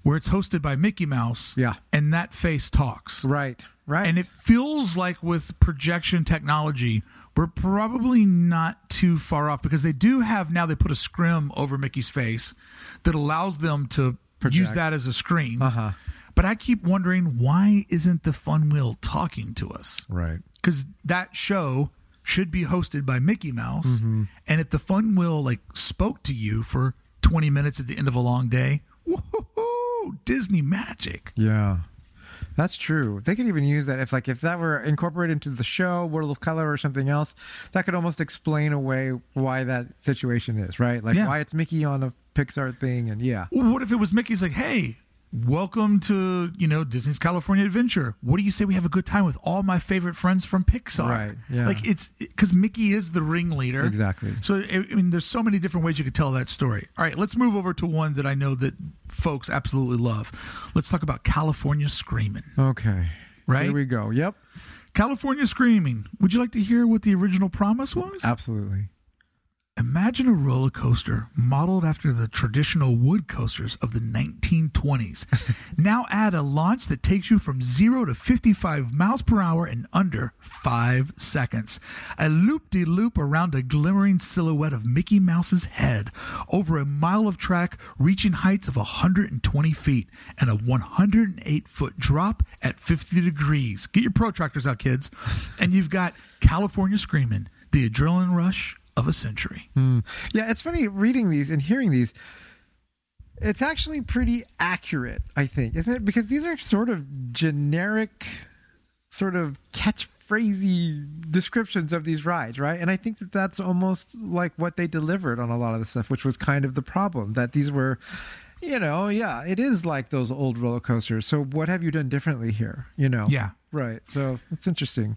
where it's hosted by Mickey Mouse and that face talks. Right, right. And it feels like with projection technology, we're probably not too far off, because they do have now, they put a scrim over Mickey's face that allows them to project. Use that as a screen. But I keep wondering, why isn't the Funwheel talking to us? Right. Because that show should be hosted by Mickey Mouse. And if the Funwheel like spoke to you for 20 minutes at the end of a long day, woohoo, Disney magic. Yeah. That's true. They could even use that if that were incorporated into the show, World of Color or something else, that could almost explain away why that situation is, right? Like why it's Mickey on a Pixar thing and Well, what if it was Mickey's like, hey, welcome to, you know, Disney's California Adventure. What do you say we have a good time with all my favorite friends from Pixar? Right. Yeah. Like it's because Mickey is the ringleader. Exactly. So, I mean, there's so many different ways you could tell that story. All right, let's move over to one that I know that folks absolutely love. Let's talk about California Screaming. Okay. Right? Here we go. Yep. California Screaming. Would you like to hear what the original promise was? Absolutely. Imagine a roller coaster modeled after the traditional wood coasters of the 1920s. Now add a launch that takes you from 0 to 55 miles per hour in under 5 seconds. A loop-de-loop around a glimmering silhouette of Mickey Mouse's head over a mile of track, reaching heights of 120 feet and a 108-foot drop at 50 degrees. Get your protractors out, kids. And you've got California Screamin', the adrenaline rush of a century. Yeah, it's funny reading these and hearing these. It's actually pretty accurate, I think, isn't it? Because these are sort of generic, sort of catchphrasey descriptions of these rides, right? And I think that that's almost like what they delivered on a lot of the stuff, which was kind of the problem, that these were, you know, yeah, it is like those old roller coasters. So what have you done differently here? You know? Yeah. Right. So it's interesting.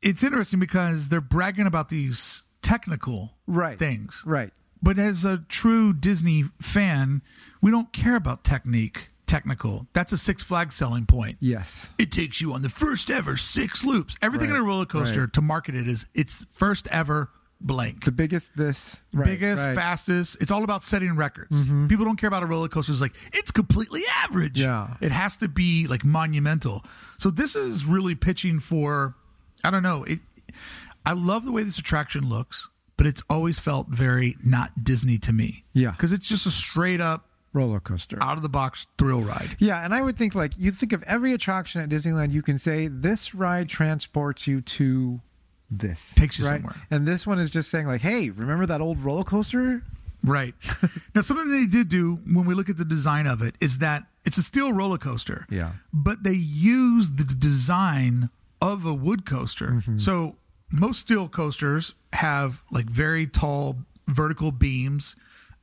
It's interesting because they're bragging about these technical things. Right. But as a true Disney fan, we don't care about technical. That's a Six Flags selling point. Yes. It takes you on the first ever 6 loops. Everything in a roller coaster to market it is its first ever blank. The biggest this. Right, biggest, fastest. It's all about setting records. People don't care about a roller coaster. It's like, it's completely average. Yeah. It has to be like monumental. So this is really pitching for... I don't know. I love the way this attraction looks, but it's always felt very not Disney to me. Yeah. Because it's just a straight up roller coaster, out of the box thrill ride. Yeah. And I would think, like, you think of every attraction at Disneyland, you can say, this ride transports you to this. Takes you somewhere. And this one is just saying, like, hey, remember that old roller coaster? Right. Now, something they did do when we look at the design of it is that it's a steel roller coaster. Yeah. But they use the design of a wood coaster. So most steel coasters have like very tall vertical beams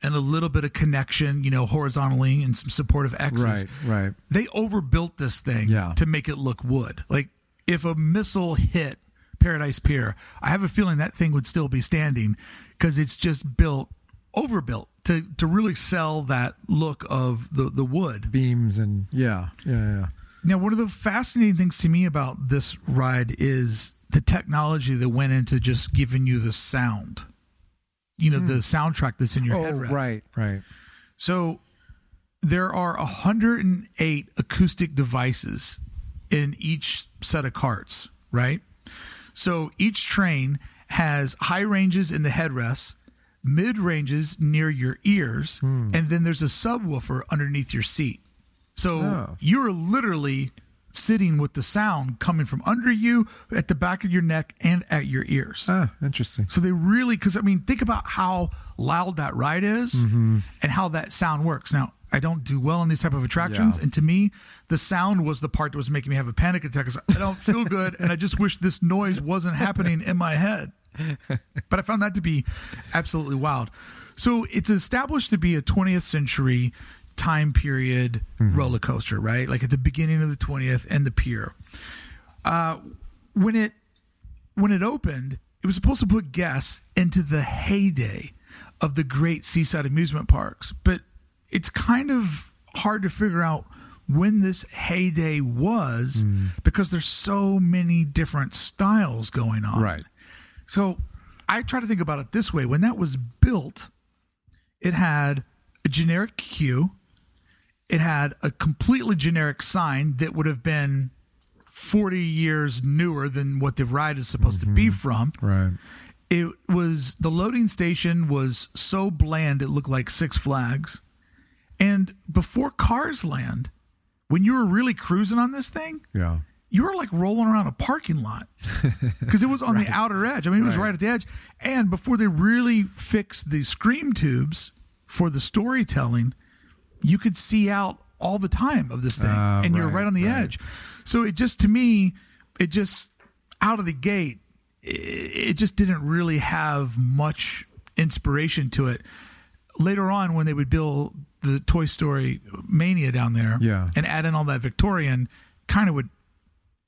and a little bit of connection, you know, horizontally and some supportive X's. Right. They overbuilt this thing to make it look wood. Like if a missile hit Paradise Pier, I have a feeling that thing would still be standing because it's just overbuilt to really sell that look of the wood. Beams and yeah. Now, one of the fascinating things to me about this ride is the technology that went into just giving you the sound, you know, the soundtrack that's in your headrest. Right. So there are 108 acoustic devices in each set of carts, right? So each train has high ranges in the headrests, mid ranges near your ears, and then there's a subwoofer underneath your seat. So you're literally sitting with the sound coming from under you, at the back of your neck, and at your ears. Ah, interesting. So they really, because, I mean, think about how loud that ride is and how that sound works. Now, I don't do well in these type of attractions, and to me, the sound was the part that was making me have a panic attack, because I don't feel good, and I just wish this noise wasn't happening in my head. But I found that to be absolutely wild. So it's established to be a 20th century time period roller coaster, right? Like at the beginning of the 20th and the pier. when it opened, it was supposed to put guests into the heyday of the great seaside amusement parks, but it's kind of hard to figure out when this heyday was because there's so many different styles going on. Right. So I try to think about it this way. When that was built, it had a generic queue. It had a completely generic sign that would have been 40 years newer than what the ride is supposed to be from. Right. It was, the loading station was so bland it looked like Six Flags. And before Cars Land, when you were really cruising on this thing, you were like rolling around a parking lot because it was on the outer edge. I mean, it was right at the edge. And before they really fixed the scream tubes for the storytelling, you could see out all the time of this thing, and you're right on the edge. So it just, to me, it just, out of the gate, it just didn't really have much inspiration to it. Later on, when they would build the Toy Story Mania down there and add in all that Victorian, kind of would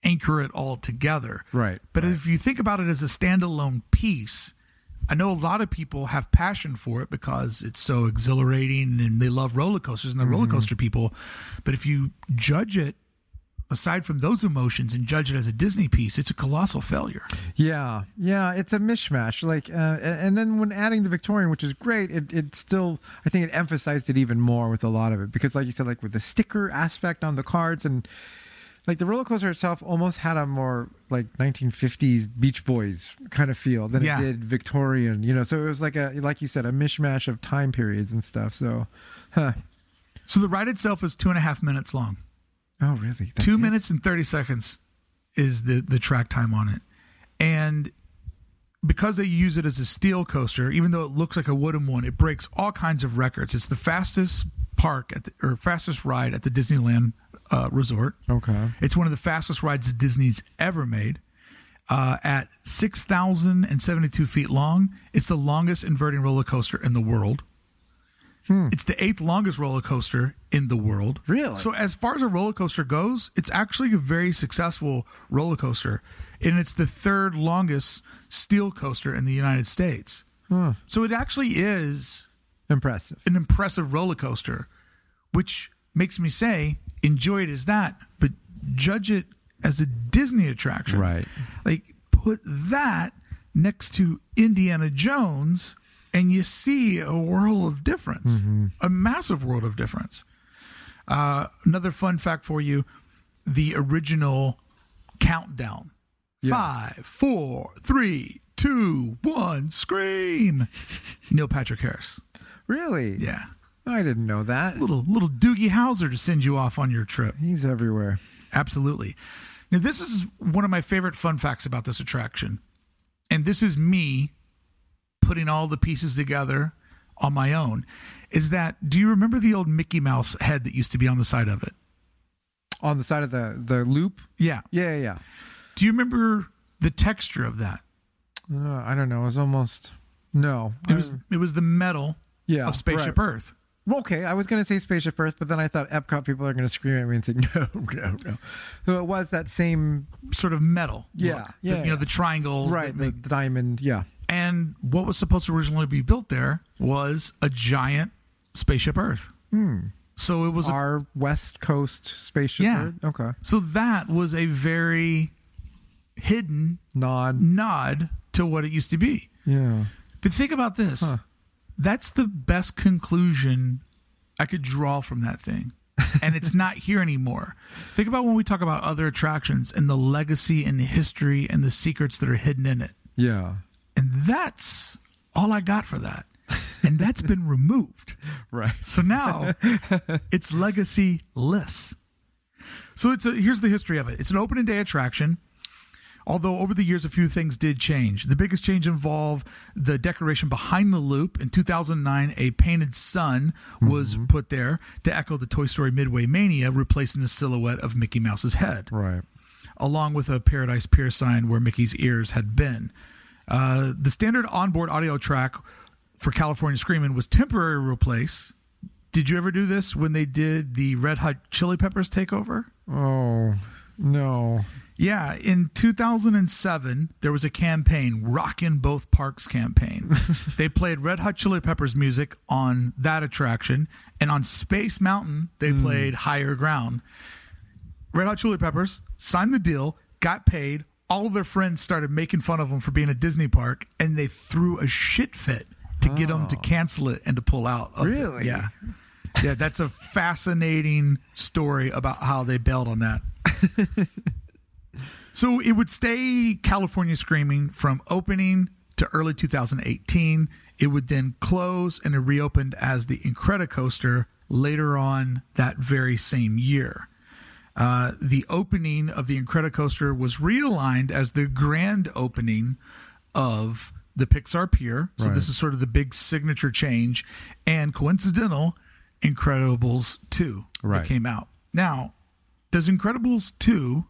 anchor it all together. Right. But if you think about it as a standalone piece, I know a lot of people have passion for it because it's so exhilarating and they love roller coasters and they're roller coaster people. But if you judge it aside from those emotions and judge it as a Disney piece, it's a colossal failure. Yeah. Yeah. It's a mishmash. Like, and then when adding the Victorian, which is great, it still, I think it emphasized it even more with a lot of it, because like you said, like with the sticker aspect on the cards and like the roller coaster itself almost had a more like 1950s Beach Boys kind of feel than it did Victorian, you know? So it was like a, like you said, a mishmash of time periods and stuff. So, So the ride itself is 2.5 minutes long. Oh, really? That's 2 minutes and 30 seconds is the track time on it. And because they use it as a steel coaster, even though it looks like a wooden one, it breaks all kinds of records. It's the fastest park at the, or fastest ride at the Disneyland resort. Okay. It's one of the fastest rides that Disney's ever made. At 6,072 feet long, it's the longest inverting roller coaster in the world. It's the 8th longest roller coaster in the world. Really? So as far as a roller coaster goes, it's actually a very successful roller coaster. And it's the 3rd longest steel coaster in the United States. So it actually is impressive. An impressive roller coaster, which makes me say, enjoy it as that, but judge it as a Disney attraction. Right. Like, put that next to Indiana Jones, and you see a world of difference, a massive world of difference. Another fun fact for you, the original countdown. 5, 4, 3, 2, 1, scream. Neil Patrick Harris. Really? Yeah. I didn't know that. Little Doogie Howser to send you off on your trip. He's everywhere. Absolutely. Now, this is one of my favorite fun facts about this attraction. And this is me putting all the pieces together on my own, is that, do you remember the old Mickey Mouse head that used to be on the side of it? On the side of the loop? Yeah. Yeah, yeah. Do you remember the texture of that? I don't know. It was almost... No. It was the metal of Spaceship Earth. Well, okay, I was going to say Spaceship Earth, but then I thought Epcot people are going to scream at me and say, no. So it was that same... sort of metal. Yeah. You know, the triangles. Right, the diamond, And what was supposed to originally be built there was a giant Spaceship Earth. So it was our West Coast Spaceship Earth. Okay. So that was a very hidden nod to what it used to be. Yeah. But think about this. That's the best conclusion I could draw from that thing. And it's not here anymore. Think about when we talk about other attractions and the legacy and the history and the secrets that are hidden in it. Yeah. And that's all I got for that. And that's been removed. Right. So now it's legacy-less. So here's the history of it. It's an opening day attraction, although over the years a few things did change. The biggest change involved the decoration behind the loop. In 2009, a painted sun was put there to echo the Toy Story Midway Mania, replacing the silhouette of Mickey Mouse's head. Right. Along with a Paradise Pier sign where Mickey's ears had been. The standard onboard audio track for California Screamin' was temporarily replaced. Did you ever do this when they did the Red Hot Chili Peppers takeover? Oh, no. Yeah, in 2007, there was a campaign, Rockin' Both Parks campaign. They played Red Hot Chili Peppers music on that attraction, and on Space Mountain, they played Higher Ground. Red Hot Chili Peppers signed the deal, got paid. All of their friends started making fun of them for being at Disney Park, and they threw a shit fit to get them to cancel it and to pull out. Really? It. Yeah. Yeah, that's a fascinating story about how they bailed on that. So it would stay California Screaming from opening to early 2018. It would then close, and it reopened as the Incredicoaster later on that very same year. The opening of the Incredicoaster was realigned as the grand opening of the Pixar Pier. So this is sort of the big signature change. And coincidental, Incredibles 2 that came out. Now, does Incredibles 2...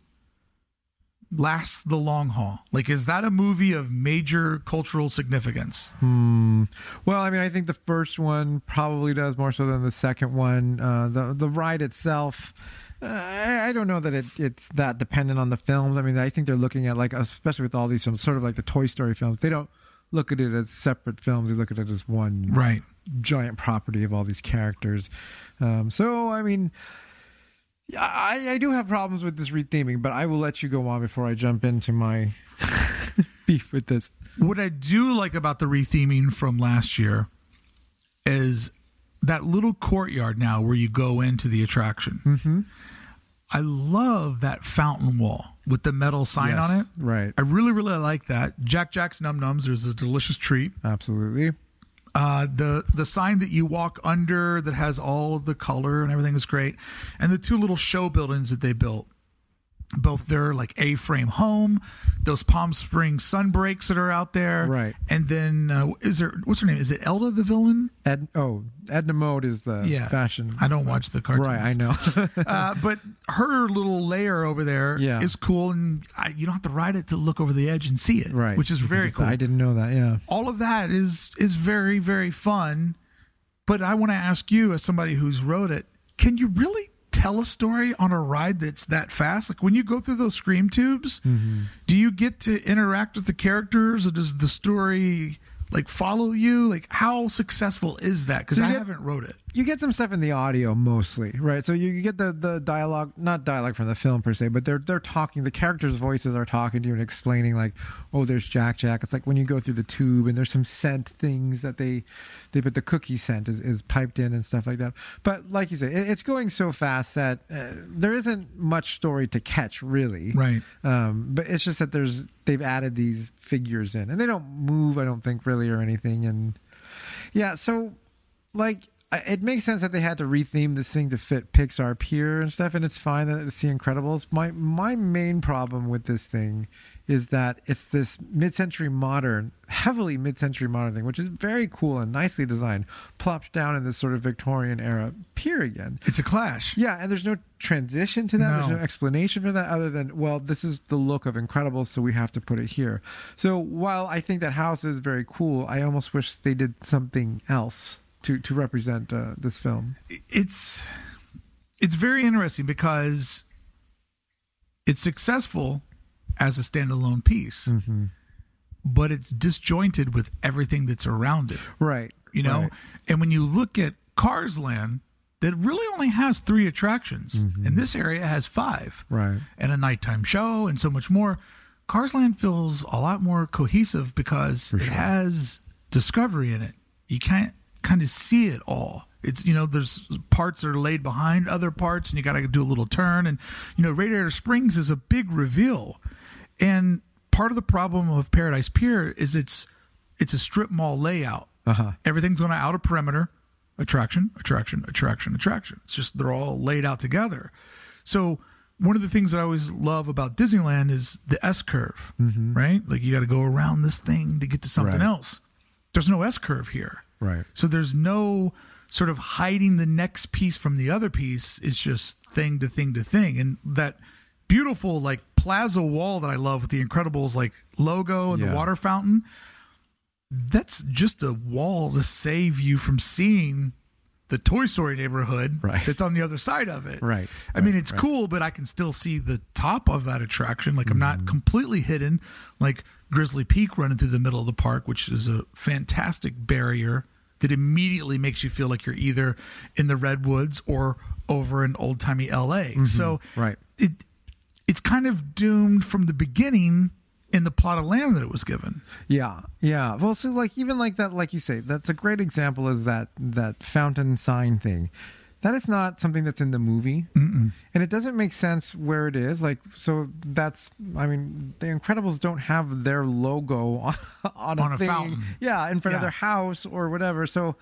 lasts the long haul? Like, is that a movie of major cultural significance? Well, I mean, I think the first one probably does more so than the second one. The ride itself, I don't know that it's that dependent on the films. I mean, I think they're looking at, like, especially with all these films, sort of like the Toy Story films. They don't look at it as separate films. They look at it as one giant property of all these characters. So, I mean... I do have problems with this retheming, but I will let you go on before I jump into my beef with this. What I do like about the retheming from last year is that little courtyard now where you go into the attraction. Mm-hmm. I love that fountain wall with the metal sign on it. Right. I really, really like that. Jack's Num Nums is a delicious treat. Absolutely. The sign that you walk under that has all of the color and everything is great. And the two little show buildings that they built, both their like A-frame home, those Palm Springs sunbreaks that are out there. Right. And then what's her name? Is it Elda the villain? Edna Mode is the fashion. I don't watch the cartoons. Right, I know. But her little lair over there is cool, and you don't have to ride it to look over the edge and see it, right? Which is very cool. I didn't know that, yeah. All of that is very, very fun, but I want to ask you, as somebody who's rode it, can you really tell a story on a ride that's that fast? Like, when you go through those scream tubes, do you get to interact with the characters, or does the story... like, follow you? Like, how successful is that? Because I haven't wrote it. You get some stuff in the audio mostly, right? So you get the dialogue, not dialogue from the film per se, but they're talking, the characters' voices are talking to you and explaining, like, oh, there's Jack. It's like when you go through the tube and there's some scent things that they put, the cookie scent is piped in and stuff like that. But like you say, it's going so fast that there isn't much story to catch, really. Right. But it's just that they've added these figures in, and they don't move, I don't think, really, or anything. And yeah, so like, it makes sense that they had to retheme this thing to fit Pixar Pier and stuff, and it's fine that it's the Incredibles. My main problem with this thing is that it's this heavily mid-century modern thing, which is very cool and nicely designed, plopped down in this sort of Victorian era pier again. It's a clash. Yeah, and there's no transition to that. No. There's no explanation for that other than, well, this is the look of Incredibles, so we have to put it here. So while I think that house is very cool, I almost wish they did something else to represent this film. It's very interesting because it's successful as a standalone piece, but it's disjointed with everything that's around it. Right. You know? Right. And when you look at Cars Land, that really only has 3 attractions, and this area has 5. Right. And a nighttime show and so much more. Cars Land feels a lot more cohesive because it has discovery in it. You can't kind of see it all. It's, you know, there's parts that are laid behind other parts, and you got to do a little turn. And, you know, Radiator Springs is a big reveal. And part of the problem of Paradise Pier is it's a strip mall layout. Everything's on an outer perimeter. Attraction. It's just they're all laid out together. So one of the things that I always love about Disneyland is the S-curve, right? Like, you got to go around this thing to get to something else. There's no S-curve here. Right. So there's no sort of hiding the next piece from the other piece. It's just thing to thing to thing. And that beautiful, like, plaza wall that I love with the Incredibles, like, logo and the water fountain, that's just a wall to save you from seeing the Toy Story neighborhood that's on the other side of it. Right. I mean, it's cool, but I can still see the top of that attraction. Like, I'm not completely hidden, like Grizzly Peak running through the middle of the park, which is a fantastic barrier that immediately makes you feel like you're either in the Redwoods or over in old-timey L.A. It's kind of doomed from the beginning in the plot of land that it was given. Yeah, yeah. Well, so like even like that, like you say, that's a great example is that fountain sign thing. That is not something that's in the movie. Mm-mm. And it doesn't make sense where it is. Like, so that's, I mean, the Incredibles don't have their logo on a thing. Fountain. Yeah, in front of their house or whatever. So,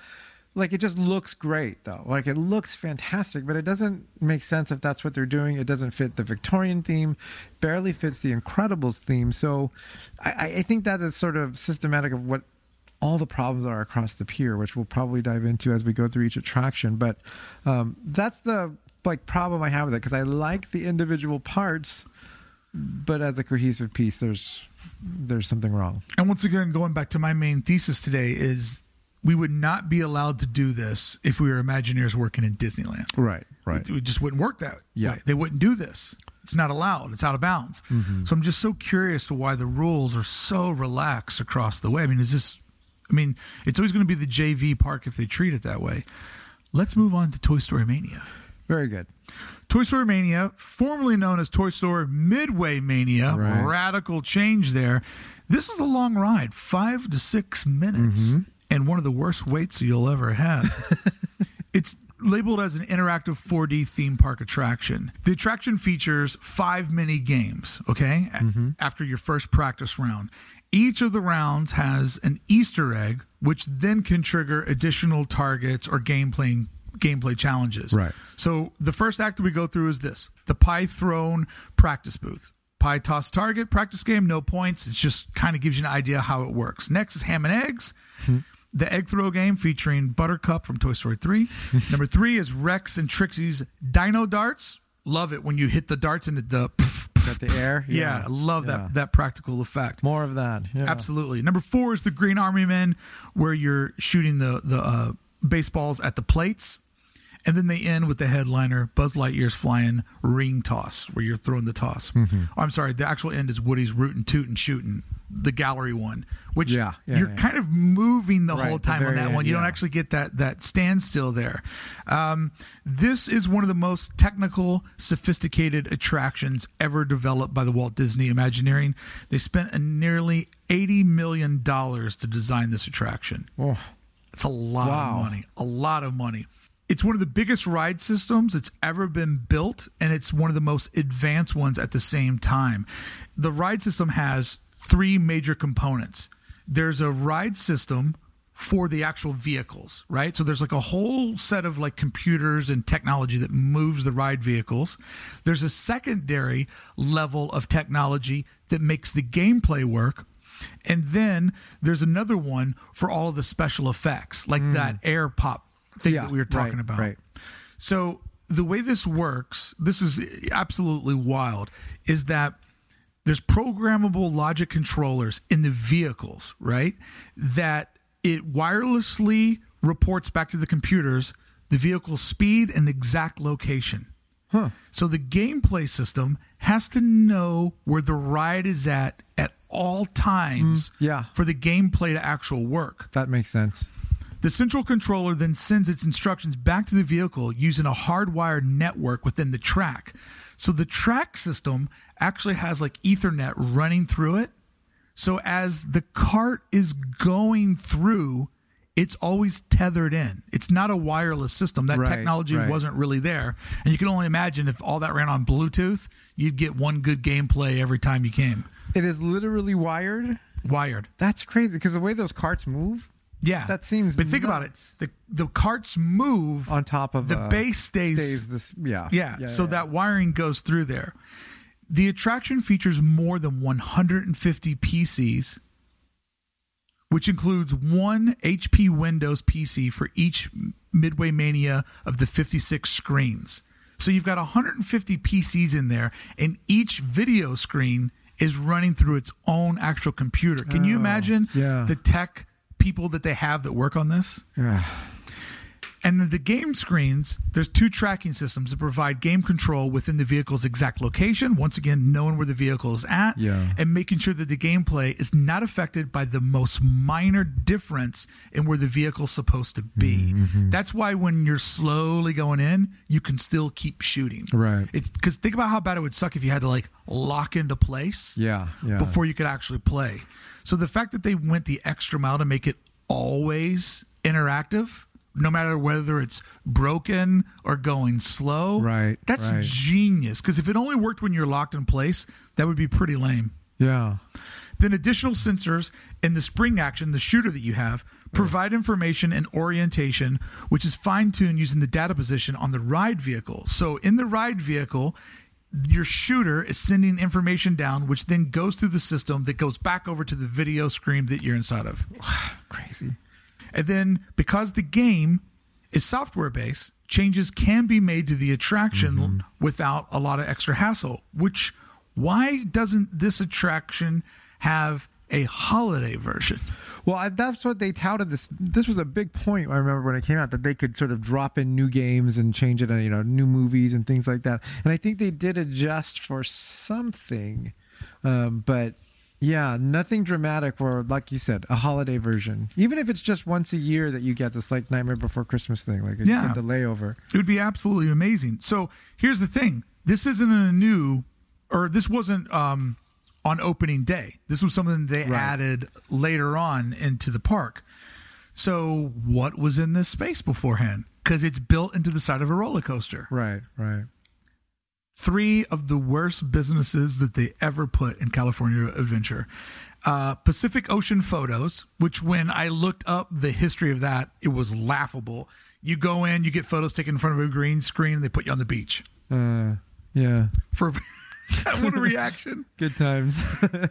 like, it just looks great, though. Like, it looks fantastic, but it doesn't make sense if that's what they're doing. It doesn't fit the Victorian theme, barely fits the Incredibles theme. So I think that is sort of systematic of what all the problems are across the pier, which we'll probably dive into as we go through each attraction. But that's the like problem I have with it, because I like the individual parts, but as a cohesive piece, there's something wrong. And once again, going back to my main thesis today is, we would not be allowed to do this if we were Imagineers working in Disneyland. Right, right. It just wouldn't work that way. They wouldn't do this. It's not allowed. It's out of bounds. Mm-hmm. So I'm just so curious to why the rules are so relaxed across the way. I mean, it's always going to be the JV park if they treat it that way. Let's move on to Toy Story Mania. Very good. Toy Story Mania, formerly known as Toy Story Midway Mania. Right. Radical change there. This is a long ride, 5 to 6 minutes. Mm-hmm. And one of the worst waits you'll ever have. It's labeled as an interactive 4D theme park attraction. The attraction features 5 mini games, okay? Mm-hmm. After your first practice round. Each of the rounds has an Easter egg, which then can trigger additional targets or gameplay challenges. Right. So the first act that we go through is this. The pie thrown practice booth. Pie toss target, practice game, no points. It just kind of gives you an idea how it works. Next is ham and eggs. Mm-hmm. The egg throw game featuring Buttercup from Toy Story 3. Number 3 is Rex and Trixie's Dino Darts. Love it when you hit the darts and the pff, pff, the air. Yeah, I love that practical effect. More of that. Yeah. Absolutely. Number 4 is the Green Army Men, where you're shooting the baseballs at the plates. And then they end with the headliner, Buzz Lightyear's flying ring toss, where you're throwing the toss. Mm-hmm. Oh, I'm sorry, the actual end is Woody's rootin' tootin' shootin', the gallery one, which you're kind of moving the whole time on that one. You don't actually get that standstill there. This is one of the most technical, sophisticated attractions ever developed by the Walt Disney Imagineering. They spent nearly $80 million to design this attraction. Oh. That's a lot of money. A lot of money. It's one of the biggest ride systems that's ever been built, and it's one of the most advanced ones at the same time. The ride system has 3 major components. There's a ride system for the actual vehicles, right? So there's like a whole set of like computers and technology that moves the ride vehicles. There's a secondary level of technology that makes the gameplay work. And then there's another one for all of the special effects, like that air pop thing that we were talking about. Right. So the way this works, this is absolutely wild, is that there's programmable logic controllers in the vehicles, right? That it wirelessly reports back to the computers the vehicle's speed and exact location. Huh. So the gameplay system has to know where the ride is at all times for the gameplay to actual work. That makes sense. The central controller then sends its instructions back to the vehicle using a hardwired network within the track. So the track system actually has like Ethernet running through it. So as the cart is going through, it's always tethered in. It's not a wireless system. That technology wasn't really there. And you can only imagine if all that ran on Bluetooth, you'd get one good gameplay every time you came. It is literally wired? Wired. That's crazy, because the way those carts move... Yeah, that seems. But think about it: the carts move on top of the base stays. That wiring goes through there. The attraction features more than 150 PCs, which includes 1 HP Windows PC for each Midway Mania of the 56 screens. So you've got 150 PCs in there, and each video screen is running through its own actual computer. Can you imagine the tech people that they have that work on this? Yeah. And then the game screens, there's two tracking systems that provide game control within the vehicle's exact location. Once again, knowing where the vehicle is at and making sure that the gameplay is not affected by the most minor difference in where the vehicle's supposed to be. Mm-hmm. That's why when you're slowly going in, you can still keep shooting. Right. It's 'cause think about how bad it would suck if you had to like lock into place before you could actually play. So the fact that they went the extra mile to make it always interactive, no matter whether it's broken or going slow. Right. That's genius. Because if it only worked when you're locked in place, that would be pretty lame. Yeah. Then additional sensors in the spring action, the shooter that you have, provide information and orientation, which is fine-tuned using the data position on the ride vehicle. So in the ride vehicle, your shooter is sending information down, which then goes through the system that goes back over to the video screen that you're inside of. Crazy. And then, because the game is software-based, changes can be made to the attraction without a lot of extra hassle. Which, why doesn't this attraction have a holiday version? Well, that's what they touted. This was a big point, I remember, when it came out, that they could sort of drop in new games and change it, you know, new movies and things like that. And I think they did adjust for something, but... yeah, nothing dramatic or, like you said, a holiday version. Even if it's just once a year that you get this, like, Nightmare Before Christmas thing, like the layover. It would be absolutely amazing. So here's the thing. This wasn't on opening day. This was something they added later on into the park. So what was in this space beforehand? Because it's built into the side of a roller coaster. Right, right. Three of the worst businesses that they ever put in California Adventure. Pacific Ocean Photos, which when I looked up the history of that, it was laughable. You go in, you get photos taken in front of a green screen, they put you on the beach. What a reaction. Good times.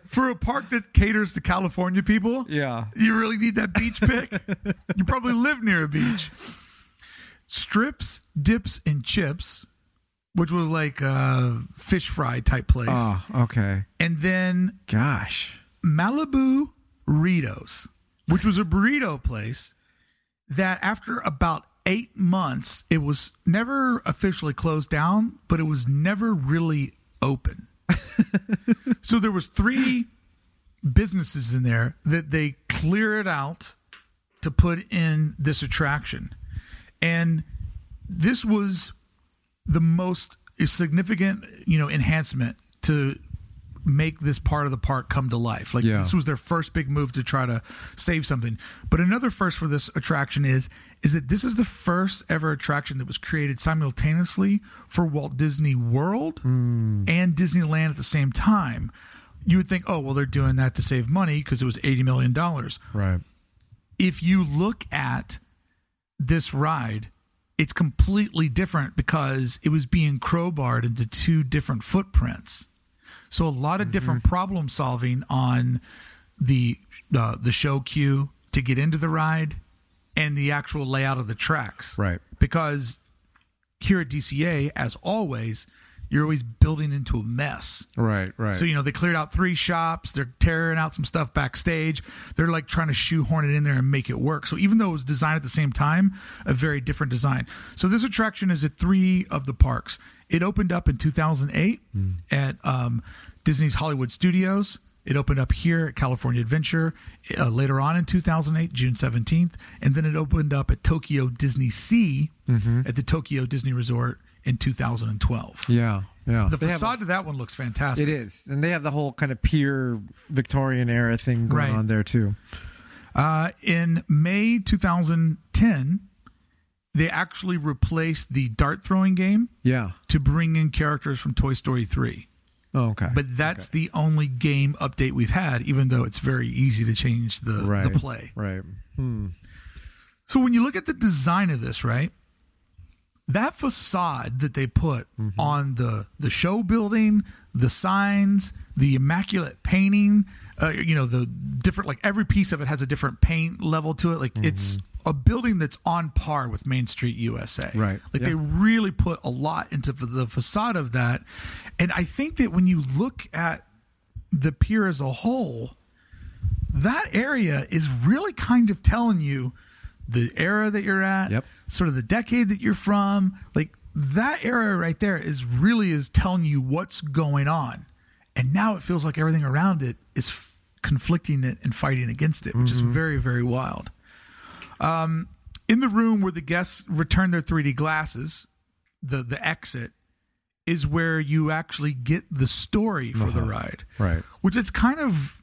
For a park that caters to California people, you really need that beach pic? You probably live near a beach. Strips, Dips, and Chips, which was like a fish fry type place. Oh, okay. And then... gosh. Malibu Ritos, which was a burrito place that after about 8 months, it was never officially closed down, but it was never really open. So there was three businesses in there that they cleared out to put in this attraction. And this was... the most significant, enhancement to make this part of the park come to life. This was their first big move to try to save something. But another first for this attraction is that this is the first ever attraction that was created simultaneously for Walt Disney World and Disneyland at the same time. You would think, oh, well, they're doing that to save money because it was $80 million. Right. If you look at this ride... it's completely different because it was being crowbarred into two different footprints. So a lot of different problem solving on the show queue to get into the ride and the actual layout of the tracks. Right. Because here at DCA, as always, you're always building into a mess. Right, right. So, they cleared out three shops. They're tearing out some stuff backstage. They're like trying to shoehorn it in there and make it work. So even though it was designed at the same time, a very different design. So this attraction is at three of the parks. It opened up in 2008 at Disney's Hollywood Studios. It opened up here at California Adventure later on in 2008, June 17th. And then it opened up at Tokyo Disney Sea at the Tokyo Disney Resort in 2012. The facade of that one looks fantastic. It is. And they have the whole kind of pier Victorian era thing going on there too. In May 2010, they actually replaced the dart throwing game to bring in characters from Toy Story 3. Oh, okay. But that's the only game update we've had, even though it's very easy to change the play. Right. So when you look at the design of this, right? That facade that they put on the show building, the signs, the immaculate painting, the different, like every piece of it has a different paint level to it. Like it's a building that's on par with Main Street USA. Right. Like they really put a lot into the facade of that. And I think that when you look at the pier as a whole, that area is really kind of telling you the era that you're at, sort of the decade that you're from. Like, that era right there is really is telling you what's going on. And now it feels like everything around it is conflicting it and fighting against it, which is very, very wild. In the room where the guests return their 3D glasses, the exit is where you actually get the story for the ride. Right. Which it's kind of...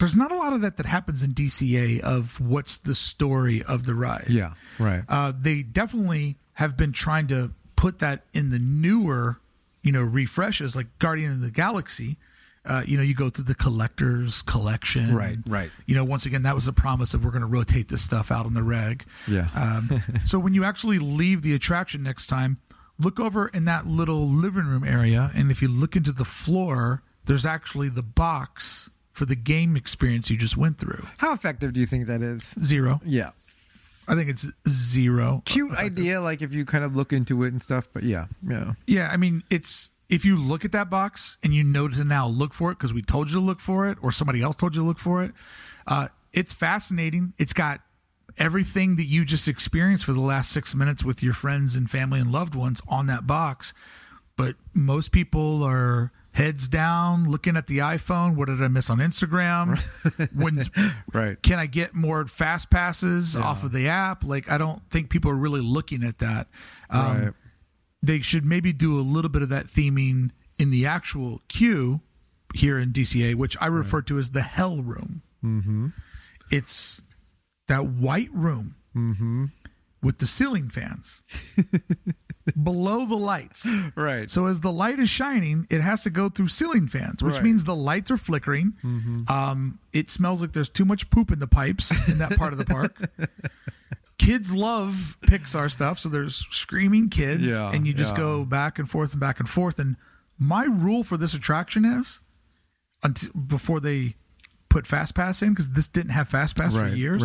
There's not a lot of that happens in DCA of what's the story of the ride. Yeah, right. They definitely have been trying to put that in the newer, you know, refreshes, like Guardian of the Galaxy. You know, you go through the collector's collection. Right, right. You know, once again, that was the promise of we're going to rotate this stuff out on the reg. Yeah. So when you actually leave the attraction next time, look over in that little living room area, and if you look into the floor, there's actually the box for the game experience you just went through. How effective do you think that is? Zero. Yeah. I think it's zero. Cute effective idea, like if you kind of look into it and stuff, but yeah. Yeah, I mean, it's... If you look at that box and you know to now look for it because we told you to look for it or somebody else told you to look for it, it's fascinating. It's got everything that you just experienced for the last 6 minutes with your friends and family and loved ones on that box. But most people are heads down, looking at the iPhone. What did I miss on Instagram? Right. Can I get more fast passes off of the app? Like, I don't think people are really looking at that. Right. They should maybe do a little bit of that theming in the actual queue here in DCA, which I refer to as the hell room. Mm-hmm. It's that white room with the ceiling fans below the lights. Right. So as the light is shining, it has to go through ceiling fans, which means the lights are flickering. Mm-hmm. It smells like there's too much poop in the pipes in that part of the park. Kids love Pixar stuff, so there's screaming kids, and you just go back and forth and back and forth. And my rule for this attraction is, until before they put Fast Pass in, because this didn't have Fast Pass for years,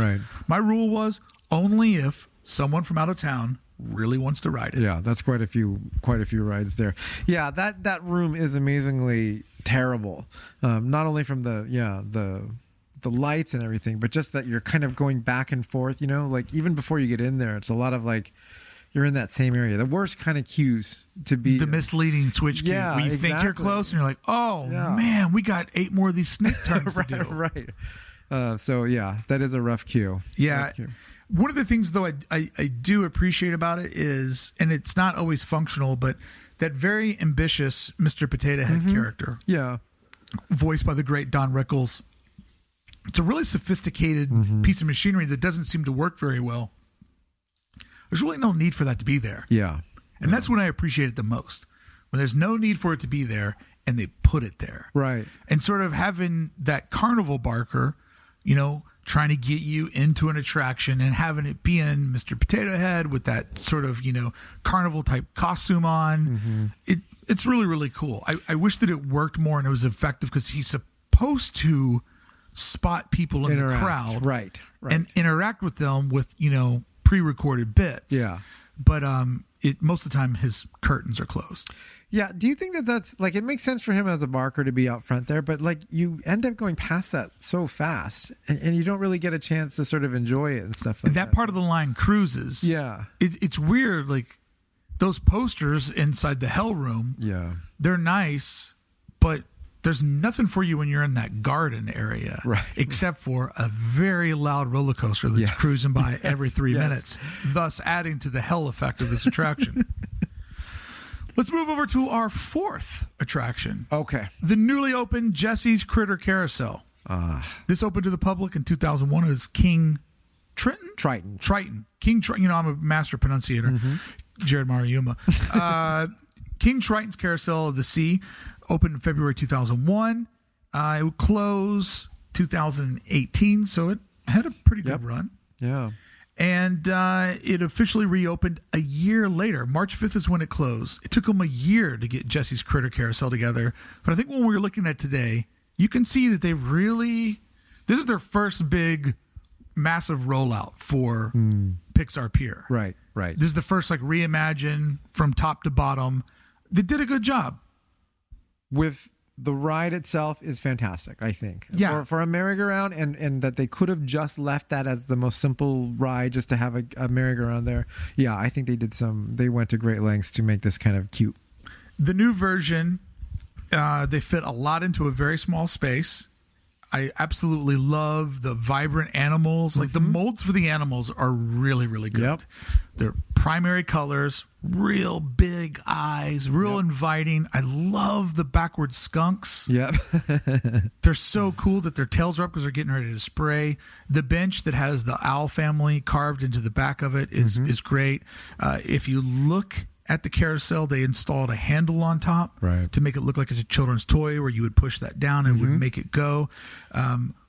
my rule was only if someone from out of town really wants to ride it. Yeah, that's quite a few rides there. Yeah, that room is amazingly terrible. Not only from the lights and everything, but just that you're kind of going back and forth, you know, like even before you get in there, it's a lot of like, you're in that same area. The worst kind of cues to be... The misleading switch cue. Yeah, where you think you're close and you're like, oh man, we got 8 more of these snake turns to do. Right. So yeah, that is a rough cue. Yeah. Rough cue. One of the things though I do appreciate about it is, and it's not always functional, but that very ambitious Mr. Potato Head character. Yeah. Voiced by the great Don Rickles. It's a really sophisticated piece of machinery that doesn't seem to work very well. There's really no need for that to be there. Yeah. And that's when I appreciate it the most. When there's no need for it to be there, and they put it there. Right. And sort of having that carnival barker, you know, trying to get you into an attraction and having it be in Mr. Potato Head with that sort of, you know, carnival-type costume on. Mm-hmm. It's really, really cool. I wish that it worked more and it was effective because he's supposed to... spot people in the crowd and interact with them with, you know, pre-recorded bits. Yeah. But it most of the time his curtains are closed. Yeah. Do you think that that's like, it makes sense for him as a barker to be out front there, but like you end up going past that so fast and you don't really get a chance to sort of enjoy it and stuff like that. That part of the line cruises. Yeah. It's weird. Like those posters inside the hell room. Yeah. They're nice, but there's nothing for you when you're in that garden area, except for a very loud roller coaster that's cruising by every 3 minutes, thus adding to the hell effect of this attraction. Let's move over to our fourth attraction. Okay. The newly opened Jesse's Critter Carousel. This opened to the public in 2001 as King Triton. You know, I'm a master pronunciator. Jared Maruyama. King Triton's Carousel of the Sea. Opened in February 2001. It would close 2018, so it had a pretty good run. Yeah. And it officially reopened a year later. March 5th is when it closed. It took them a year to get Jesse's Critter Carousel together. But I think when we were looking at today, you can see that they really... This is their first big, massive rollout for Pixar Pier. Right, right. This is the first like reimagine from top to bottom. They did a good job. With The ride itself is fantastic, I think. Yeah. For a merry-go-round, and that they could have just left that as the most simple ride, just to have a merry-go-round there. Yeah, I think they went to great lengths to make this kind of cute. The new version, they fit a lot into a very small space. I absolutely love the vibrant animals. Like, the molds for the animals are really, really good. Yep. They're primary colors, real big eyes, real inviting. I love the backward skunks. Yep. They're so cool that their tails are up because they're getting ready to spray. The bench that has the owl family carved into the back of it is great. If you look at the carousel, they installed a handle on top to make it look like it's a children's toy where you would push that down and it would make it go.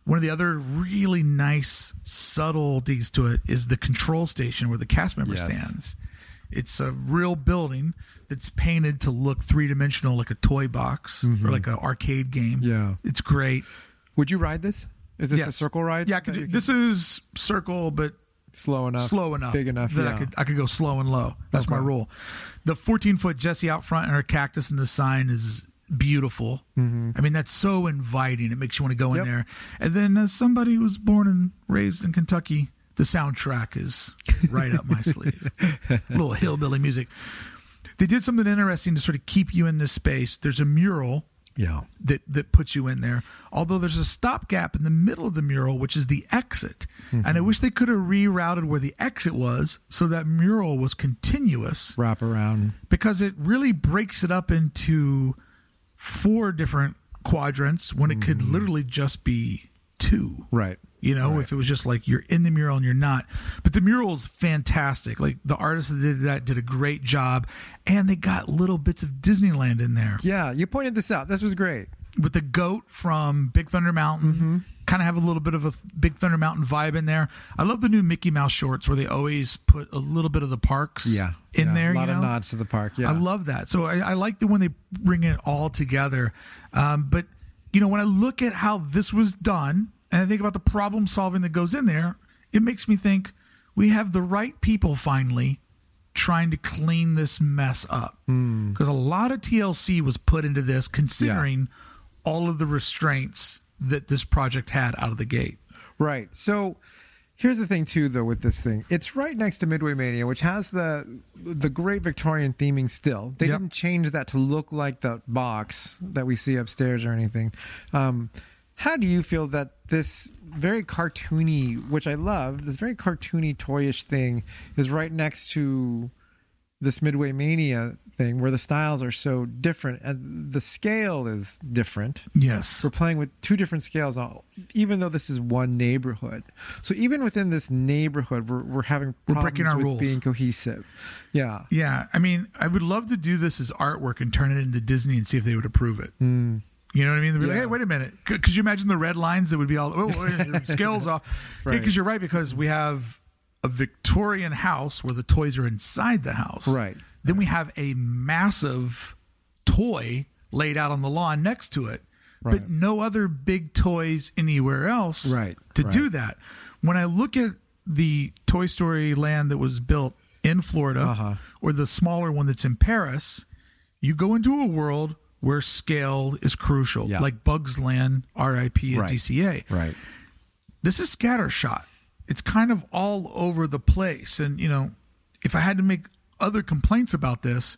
One of the other really nice subtleties to it is the control station where the cast member stands. It's a real building that's painted to look three-dimensional, like a toy box or like an arcade game. Yeah. It's great. Would you ride this? Is this a circle ride? Yeah, I could do, this is circle, but... Slow enough. Big enough. That I could go slow and low. That's my rule. The 14-foot Jessie out front and her cactus and the sign is beautiful. Mm-hmm. I mean, that's so inviting. It makes you want to go in there. And then as somebody who was born and raised in Kentucky, the soundtrack is right up my sleeve. A little hillbilly music. They did something interesting to sort of keep you in this space. There's a mural that puts you in there. Although there's a stopgap in the middle of the mural, which is the exit. And I wish they could have rerouted where the exit was so that mural was continuous. Wrap around. Because it really breaks it up into 4 different quadrants when it could literally just be 2. Right. You know, if it was just like you're in the mural and you're not. But the mural's fantastic. Like, the artists that did that did a great job. And they got little bits of Disneyland in there. Yeah, you pointed this out. This was great. With the goat from Big Thunder Mountain. Kind of have a little bit of a Big Thunder Mountain vibe in there. I love the new Mickey Mouse shorts where they always put a little bit of the parks in there. A lot of nods to the park, I love that. So I like the when they bring it all together. But, you know, when I look at how this was done... And I think about the problem solving that goes in there, it makes me think we have the right people finally trying to clean this mess up. Because a lot of TLC was put into this, considering all of the restraints that this project had out of the gate. Right. So here's the thing, too, though, with this thing. It's right next to Midway Mania, which has the great Victorian theming still. They didn't change that to look like the box that we see upstairs or anything. How do you feel that this very cartoony, which I love, this very cartoony, toyish thing is right next to this Midway Mania thing where the styles are so different and the scale is different? Yes. We're playing with 2 different scales, even though this is one neighborhood. So even within this neighborhood, we're having problems with being cohesive. Yeah. Yeah. I mean, I would love to do this as artwork and turn it into Disney and see if they would approve it. You know what I mean? They'd be like, hey, wait a minute. Could you imagine the red lines that would be all, scales off? Because you're right, because we have a Victorian house where the toys are inside the house. Right. Then we have a massive toy laid out on the lawn next to it, but no other big toys anywhere else to do that. When I look at the Toy Story Land that was built in Florida or the smaller one that's in Paris, you go into a world where scale is crucial, like Bugs Land, R.I.P. at DCA. Right. This is scattershot. It's kind of all over the place. And, you know, if I had to make other complaints about this,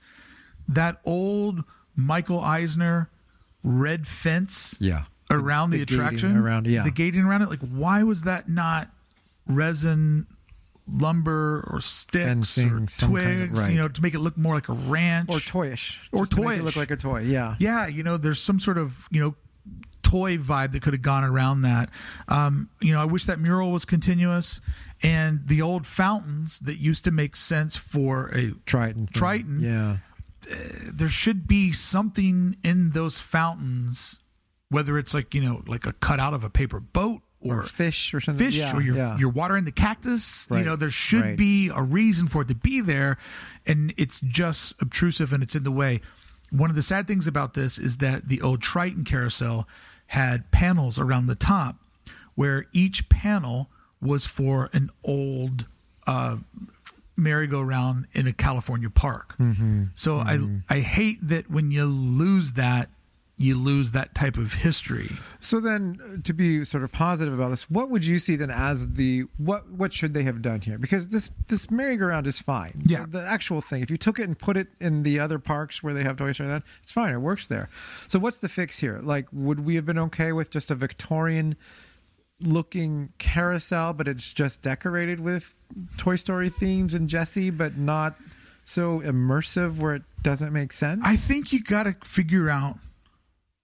that old Michael Eisner red fence around the attraction, the gating around it, like, why was that not resin... lumber or sticks or twigs, kind of, you know, to make it look more like a ranch or toyish, to make it look like a toy. Yeah. You know, there's some sort of, you know, toy vibe that could have gone around that. You know, I wish that mural was continuous, and the old fountains that used to make sense for a Triton. Yeah. There should be something in those fountains, whether it's like, you know, like a cutout of a paper boat, or fish or something. Or you're watering the cactus. You know, there should be a reason for it to be there, and it's just obtrusive and it's in the way. One of the sad things about this is that the old Triton carousel had panels around the top where each panel was for an old merry-go-round in a California park. So I hate that when you lose that, you lose that type of history. So then, to be sort of positive about this, what would you see then as the what should they have done here? Because this merry-go-round is fine. Yeah. The actual thing, if you took it and put it in the other parks where they have Toy Story Land, it's fine. It works there. So what's the fix here? Like, would we have been okay with just a Victorian-looking carousel, but it's just decorated with Toy Story themes and Jessie, but not so immersive where it doesn't make sense? I think you got to figure out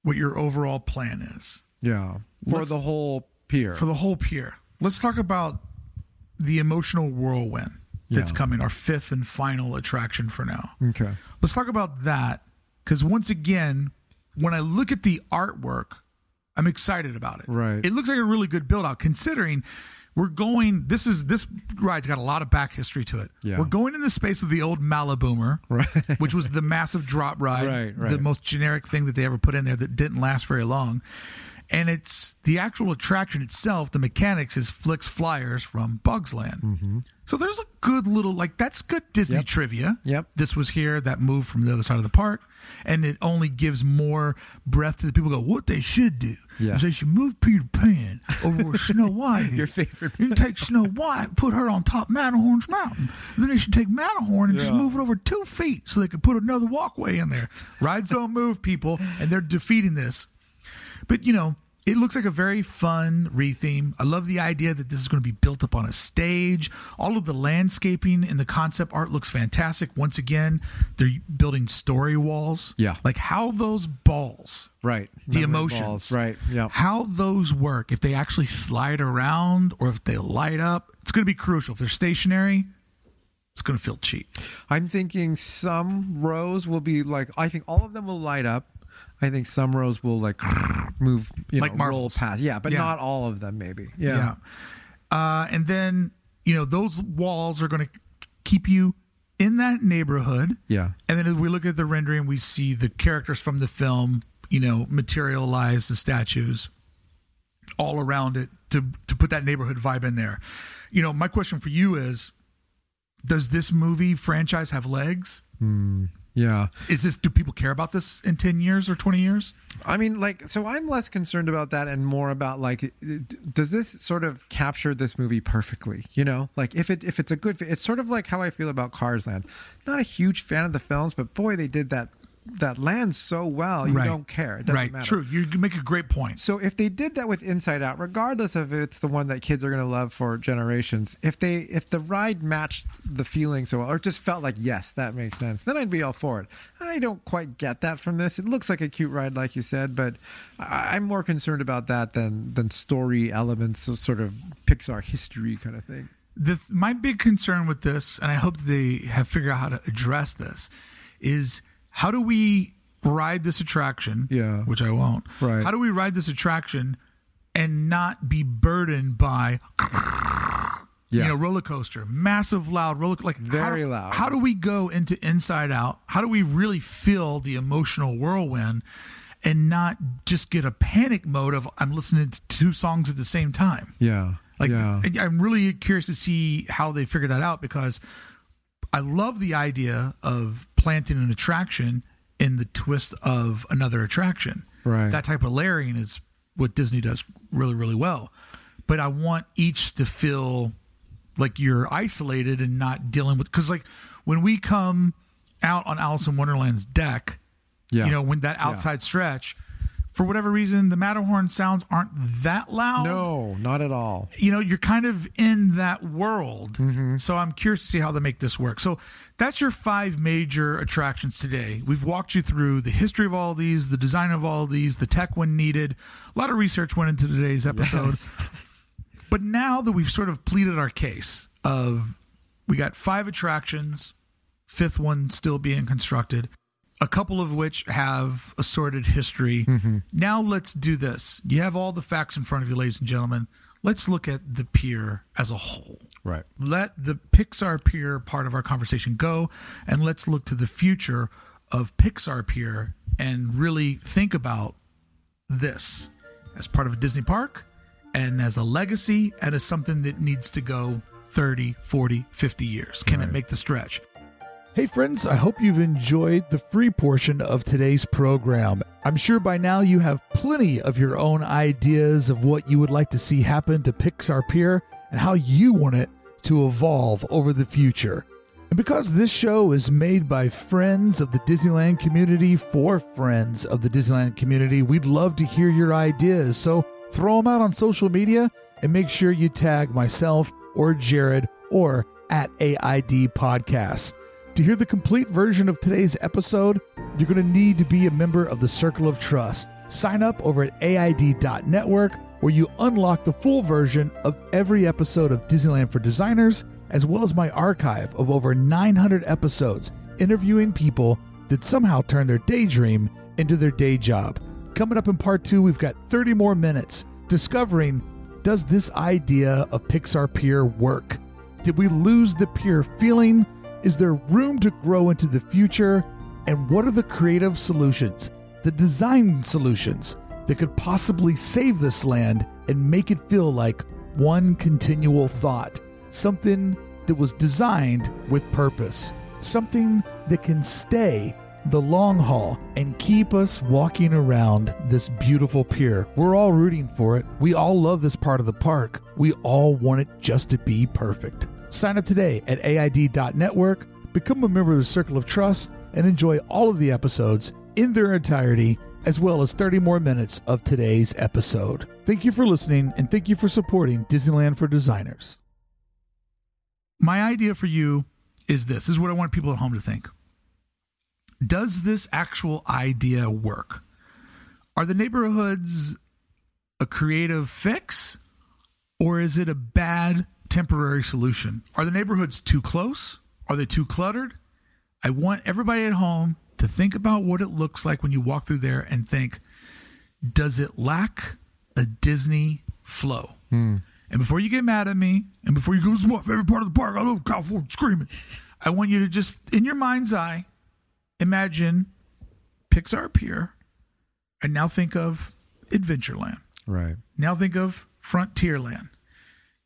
what your overall plan is. Yeah. For the whole pier. For the whole pier. Let's talk about the emotional whirlwind that's coming, our fifth and final attraction for now. Okay. Let's talk about that, because once again, when I look at the artwork, I'm excited about it. Right. It looks like a really good build-out, considering this ride's got a lot of back history to it. Yeah. We're going in the space of the old Maliboomer, right, which was the massive drop ride, right. The most generic thing that they ever put in there that didn't last very long. And it's the actual attraction itself, the mechanics, is Flick's Flyers from Bugs Land. Mm-hmm. So there's a good little, that's good Disney trivia. Yep. This was here, that moved from the other side of the park. And it only gives more breath to the people who go, what they should do is they should move Peter Pan over Snow White. Your favorite. You take Snow White, put her on top Matterhorn's mountain. And then they should take Matterhorn and just move it over 2 feet so they could put another walkway in there. Rides don't move, people, and they're defeating this. But, it looks like a very fun retheme. I love the idea that this is going to be built up on a stage. All of the landscaping and the concept art looks fantastic. Once again, they're building story walls. Yeah. Like how those balls, right, the memory emotions, balls, right, yeah, how those work, if they actually slide around or if they light up, it's going to be crucial. If they're stationary, it's going to feel cheap. I'm thinking some rows will be I think all of them will light up. I think some rows will move, roll past. Yeah, but not all of them, maybe. Yeah. And then, those walls are going to keep you in that neighborhood. Yeah. And then as we look at the rendering, we see the characters from the film, materialize the statues all around it to put that neighborhood vibe in there. My question for you is, does this movie franchise have legs? Hmm. Yeah. Do people care about this in 10 years or 20 years? I mean, so I'm less concerned about that and more about, does this sort of capture this movie perfectly? If it's a good, it's sort of like how I feel about Cars Land. Not a huge fan of the films, but boy, they did that land so well, you don't care. It doesn't matter. True. You make a great point. So if they did that with Inside Out, regardless of it's the one that kids are going to love for generations, if the ride matched the feeling so well, or just felt like, yes, that makes sense, then I'd be all for it. I don't quite get that from this. It looks like a cute ride, like you said, but I'm more concerned about that than story elements, so sort of Pixar history kind of thing. My big concern with this, and I hope that they have figured out how to address this, is how do we ride this attraction? Yeah. Which I won't. Right. How do we ride this attraction and not be burdened by roller coaster, massive loud roller, very loud. How do we go into Inside Out? How do we really feel the emotional whirlwind and not just get a panic mode of I'm listening to two songs at the same time? Yeah. I'm really curious to see how they figure that out, because I love the idea of planting an attraction in the twist of another attraction. Right. That type of layering is what Disney does really, really well. But I want each to feel like you're isolated and not dealing with, because when we come out on Alice in Wonderland's deck, when that outside stretch, for whatever reason, the Matterhorn sounds aren't that loud. No, not at all. You're kind of in that world. Mm-hmm. So I'm curious to see how they make this work. So that's your 5 major attractions today. We've walked you through the history of all these, the design of all these, the tech when needed. A lot of research went into today's episode. Yes. But now that we've sort of pleaded our case of we got 5 attractions, 5th one still being constructed, a couple of which have assorted history. Mm-hmm. Now let's do this. You have all the facts in front of you, ladies and gentlemen. Let's look at the pier as a whole. Right. Let the Pixar Pier part of our conversation go, and let's look to the future of Pixar Pier and really think about this as part of a Disney park and as a legacy and as something that needs to go 30, 40, 50 years. Can it make the stretch? Hey friends, I hope you've enjoyed the free portion of today's program. I'm sure by now you have plenty of your own ideas of what you would like to see happen to Pixar Pier and how you want it to evolve over the future. And because this show is made by friends of the Disneyland community for friends of the Disneyland community, we'd love to hear your ideas. So throw them out on social media and make sure you tag myself or Jared or at AID Podcast. To hear the complete version of today's episode, you're going to need to be a member of the Circle of Trust. Sign up over at AID.network, where you unlock the full version of every episode of Disneyland for Designers, as well as my archive of over 900 episodes interviewing people that somehow turn their daydream into their day job. Coming up in part 2, we've got 30 more minutes discovering, does this idea of Pixar Pier work? Did we lose the pier feeling? Is there room to grow into the future? And what are the creative solutions, the design solutions that could possibly save this land and make it feel like one continual thought, something that was designed with purpose, something that can stay the long haul and keep us walking around this beautiful pier? We're all rooting for it. We all love this part of the park. We all want it just to be perfect. Sign up today at AID.network, become a member of the Circle of Trust, and enjoy all of the episodes in their entirety, as well as 30 more minutes of today's episode. Thank you for listening, and thank you for supporting Disneyland for Designers. My idea for you is this. This is what I want people at home to think. Does this actual idea work? Are the neighborhoods a creative fix, or is it a bad temporary solution? Are the neighborhoods too close? Are they too cluttered? I want everybody at home to think about what it looks like when you walk through there and think, does it lack a Disney flow? And before you get mad at me, and before you go, this is my favorite part of the park, I love California screaming, I want you to just, in your mind's eye, imagine Pixar Pier, and now think of Adventureland. Right. Now think of Frontierland.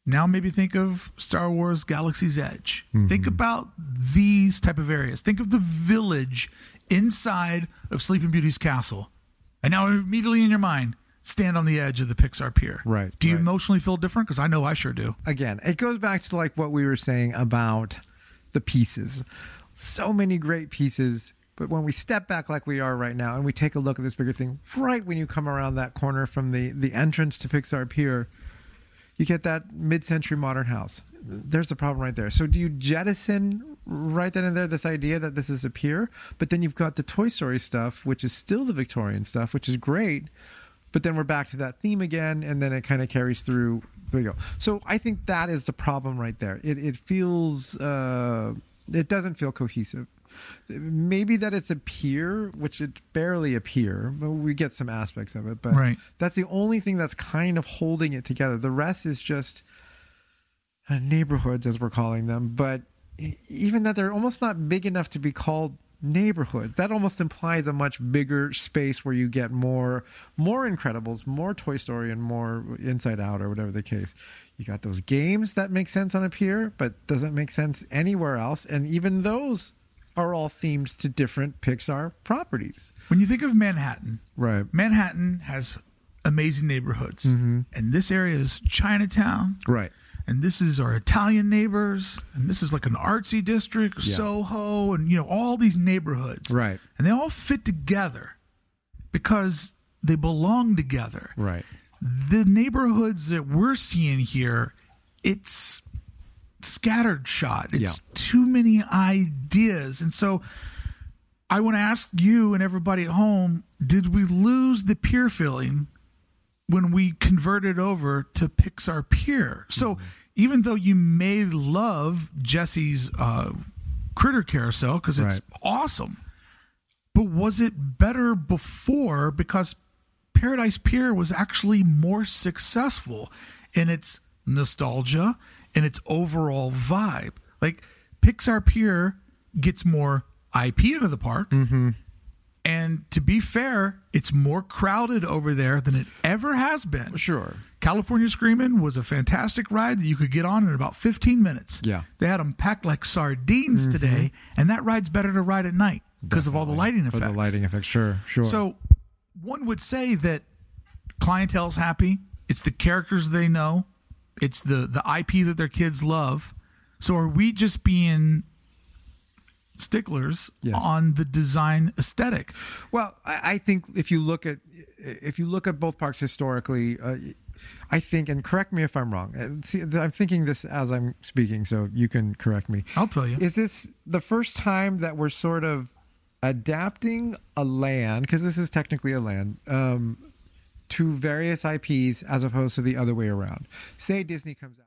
Now maybe think of Star Wars Galaxy's Edge. Mm-hmm. Think about these type of areas. Think of the village inside of Sleeping Beauty's castle. And now immediately in your mind, stand on the edge of the Pixar Pier. Right. Do you emotionally feel different? Because I know I sure do. Again, it goes back to like what we were saying about the pieces. So many great pieces. But when we step back like we are right now and we take a look at this bigger thing, right when you come around that corner from the entrance to Pixar Pier, you get that mid-century modern house. There's the problem right there. So do you jettison right then and there this idea that this is a pier? But then you've got the Toy Story stuff, which is still the Victorian stuff, which is great. But then we're back to that theme again, and then it kind of carries through. There you go. So I think that is the problem right there. It feels... it doesn't feel cohesive. Maybe that it's a pier, which it's barely a pier, but we get some aspects of it. But that's the only thing that's kind of holding it together. The rest is just neighborhoods, as we're calling them. But even that, they're almost not big enough to be called neighborhoods. That almost implies a much bigger space where you get more Incredibles, more Toy Story, and more Inside Out, or whatever the case. You got those games that make sense on a pier, but doesn't make sense anywhere else. And even those are all themed to different Pixar properties. When you think of Manhattan, right? Manhattan has amazing neighborhoods. Mm-hmm. And this area is Chinatown. Right. And this is our Italian neighbors. And this is like an artsy district, Soho, and all these neighborhoods. Right. And they all fit together because they belong together. Right. The neighborhoods that we're seeing here, it's scattered shot. It's too many ideas. And so I want to ask you and everybody at home, did we lose the pier feeling when we converted over to Pixar Pier? So even though you may love Jesse's Critter Carousel because it's awesome, but was it better before? Because Paradise Pier was actually more successful in its nostalgia and its overall vibe. Like, Pixar Pier gets more IP into the park. Mm-hmm. And to be fair, it's more crowded over there than it ever has been. Sure. California Screamin' was a fantastic ride that you could get on in about 15 minutes. Yeah. They had them packed like sardines today, and that ride's better to ride at night because of all the lighting effects. Sure, sure. So One would say that clientele's happy. It's the characters they know. It's the IP that their kids love. So are we just being sticklers on the design aesthetic? Well, I think if you look at both parks historically, I think, and correct me if I'm wrong. See, I'm thinking this as I'm speaking, so you can correct me. I'll tell you. Is this the first time that we're sort of adapting a land, because this is technically a land, to various IPs as opposed to the other way around? Say Disney comes out.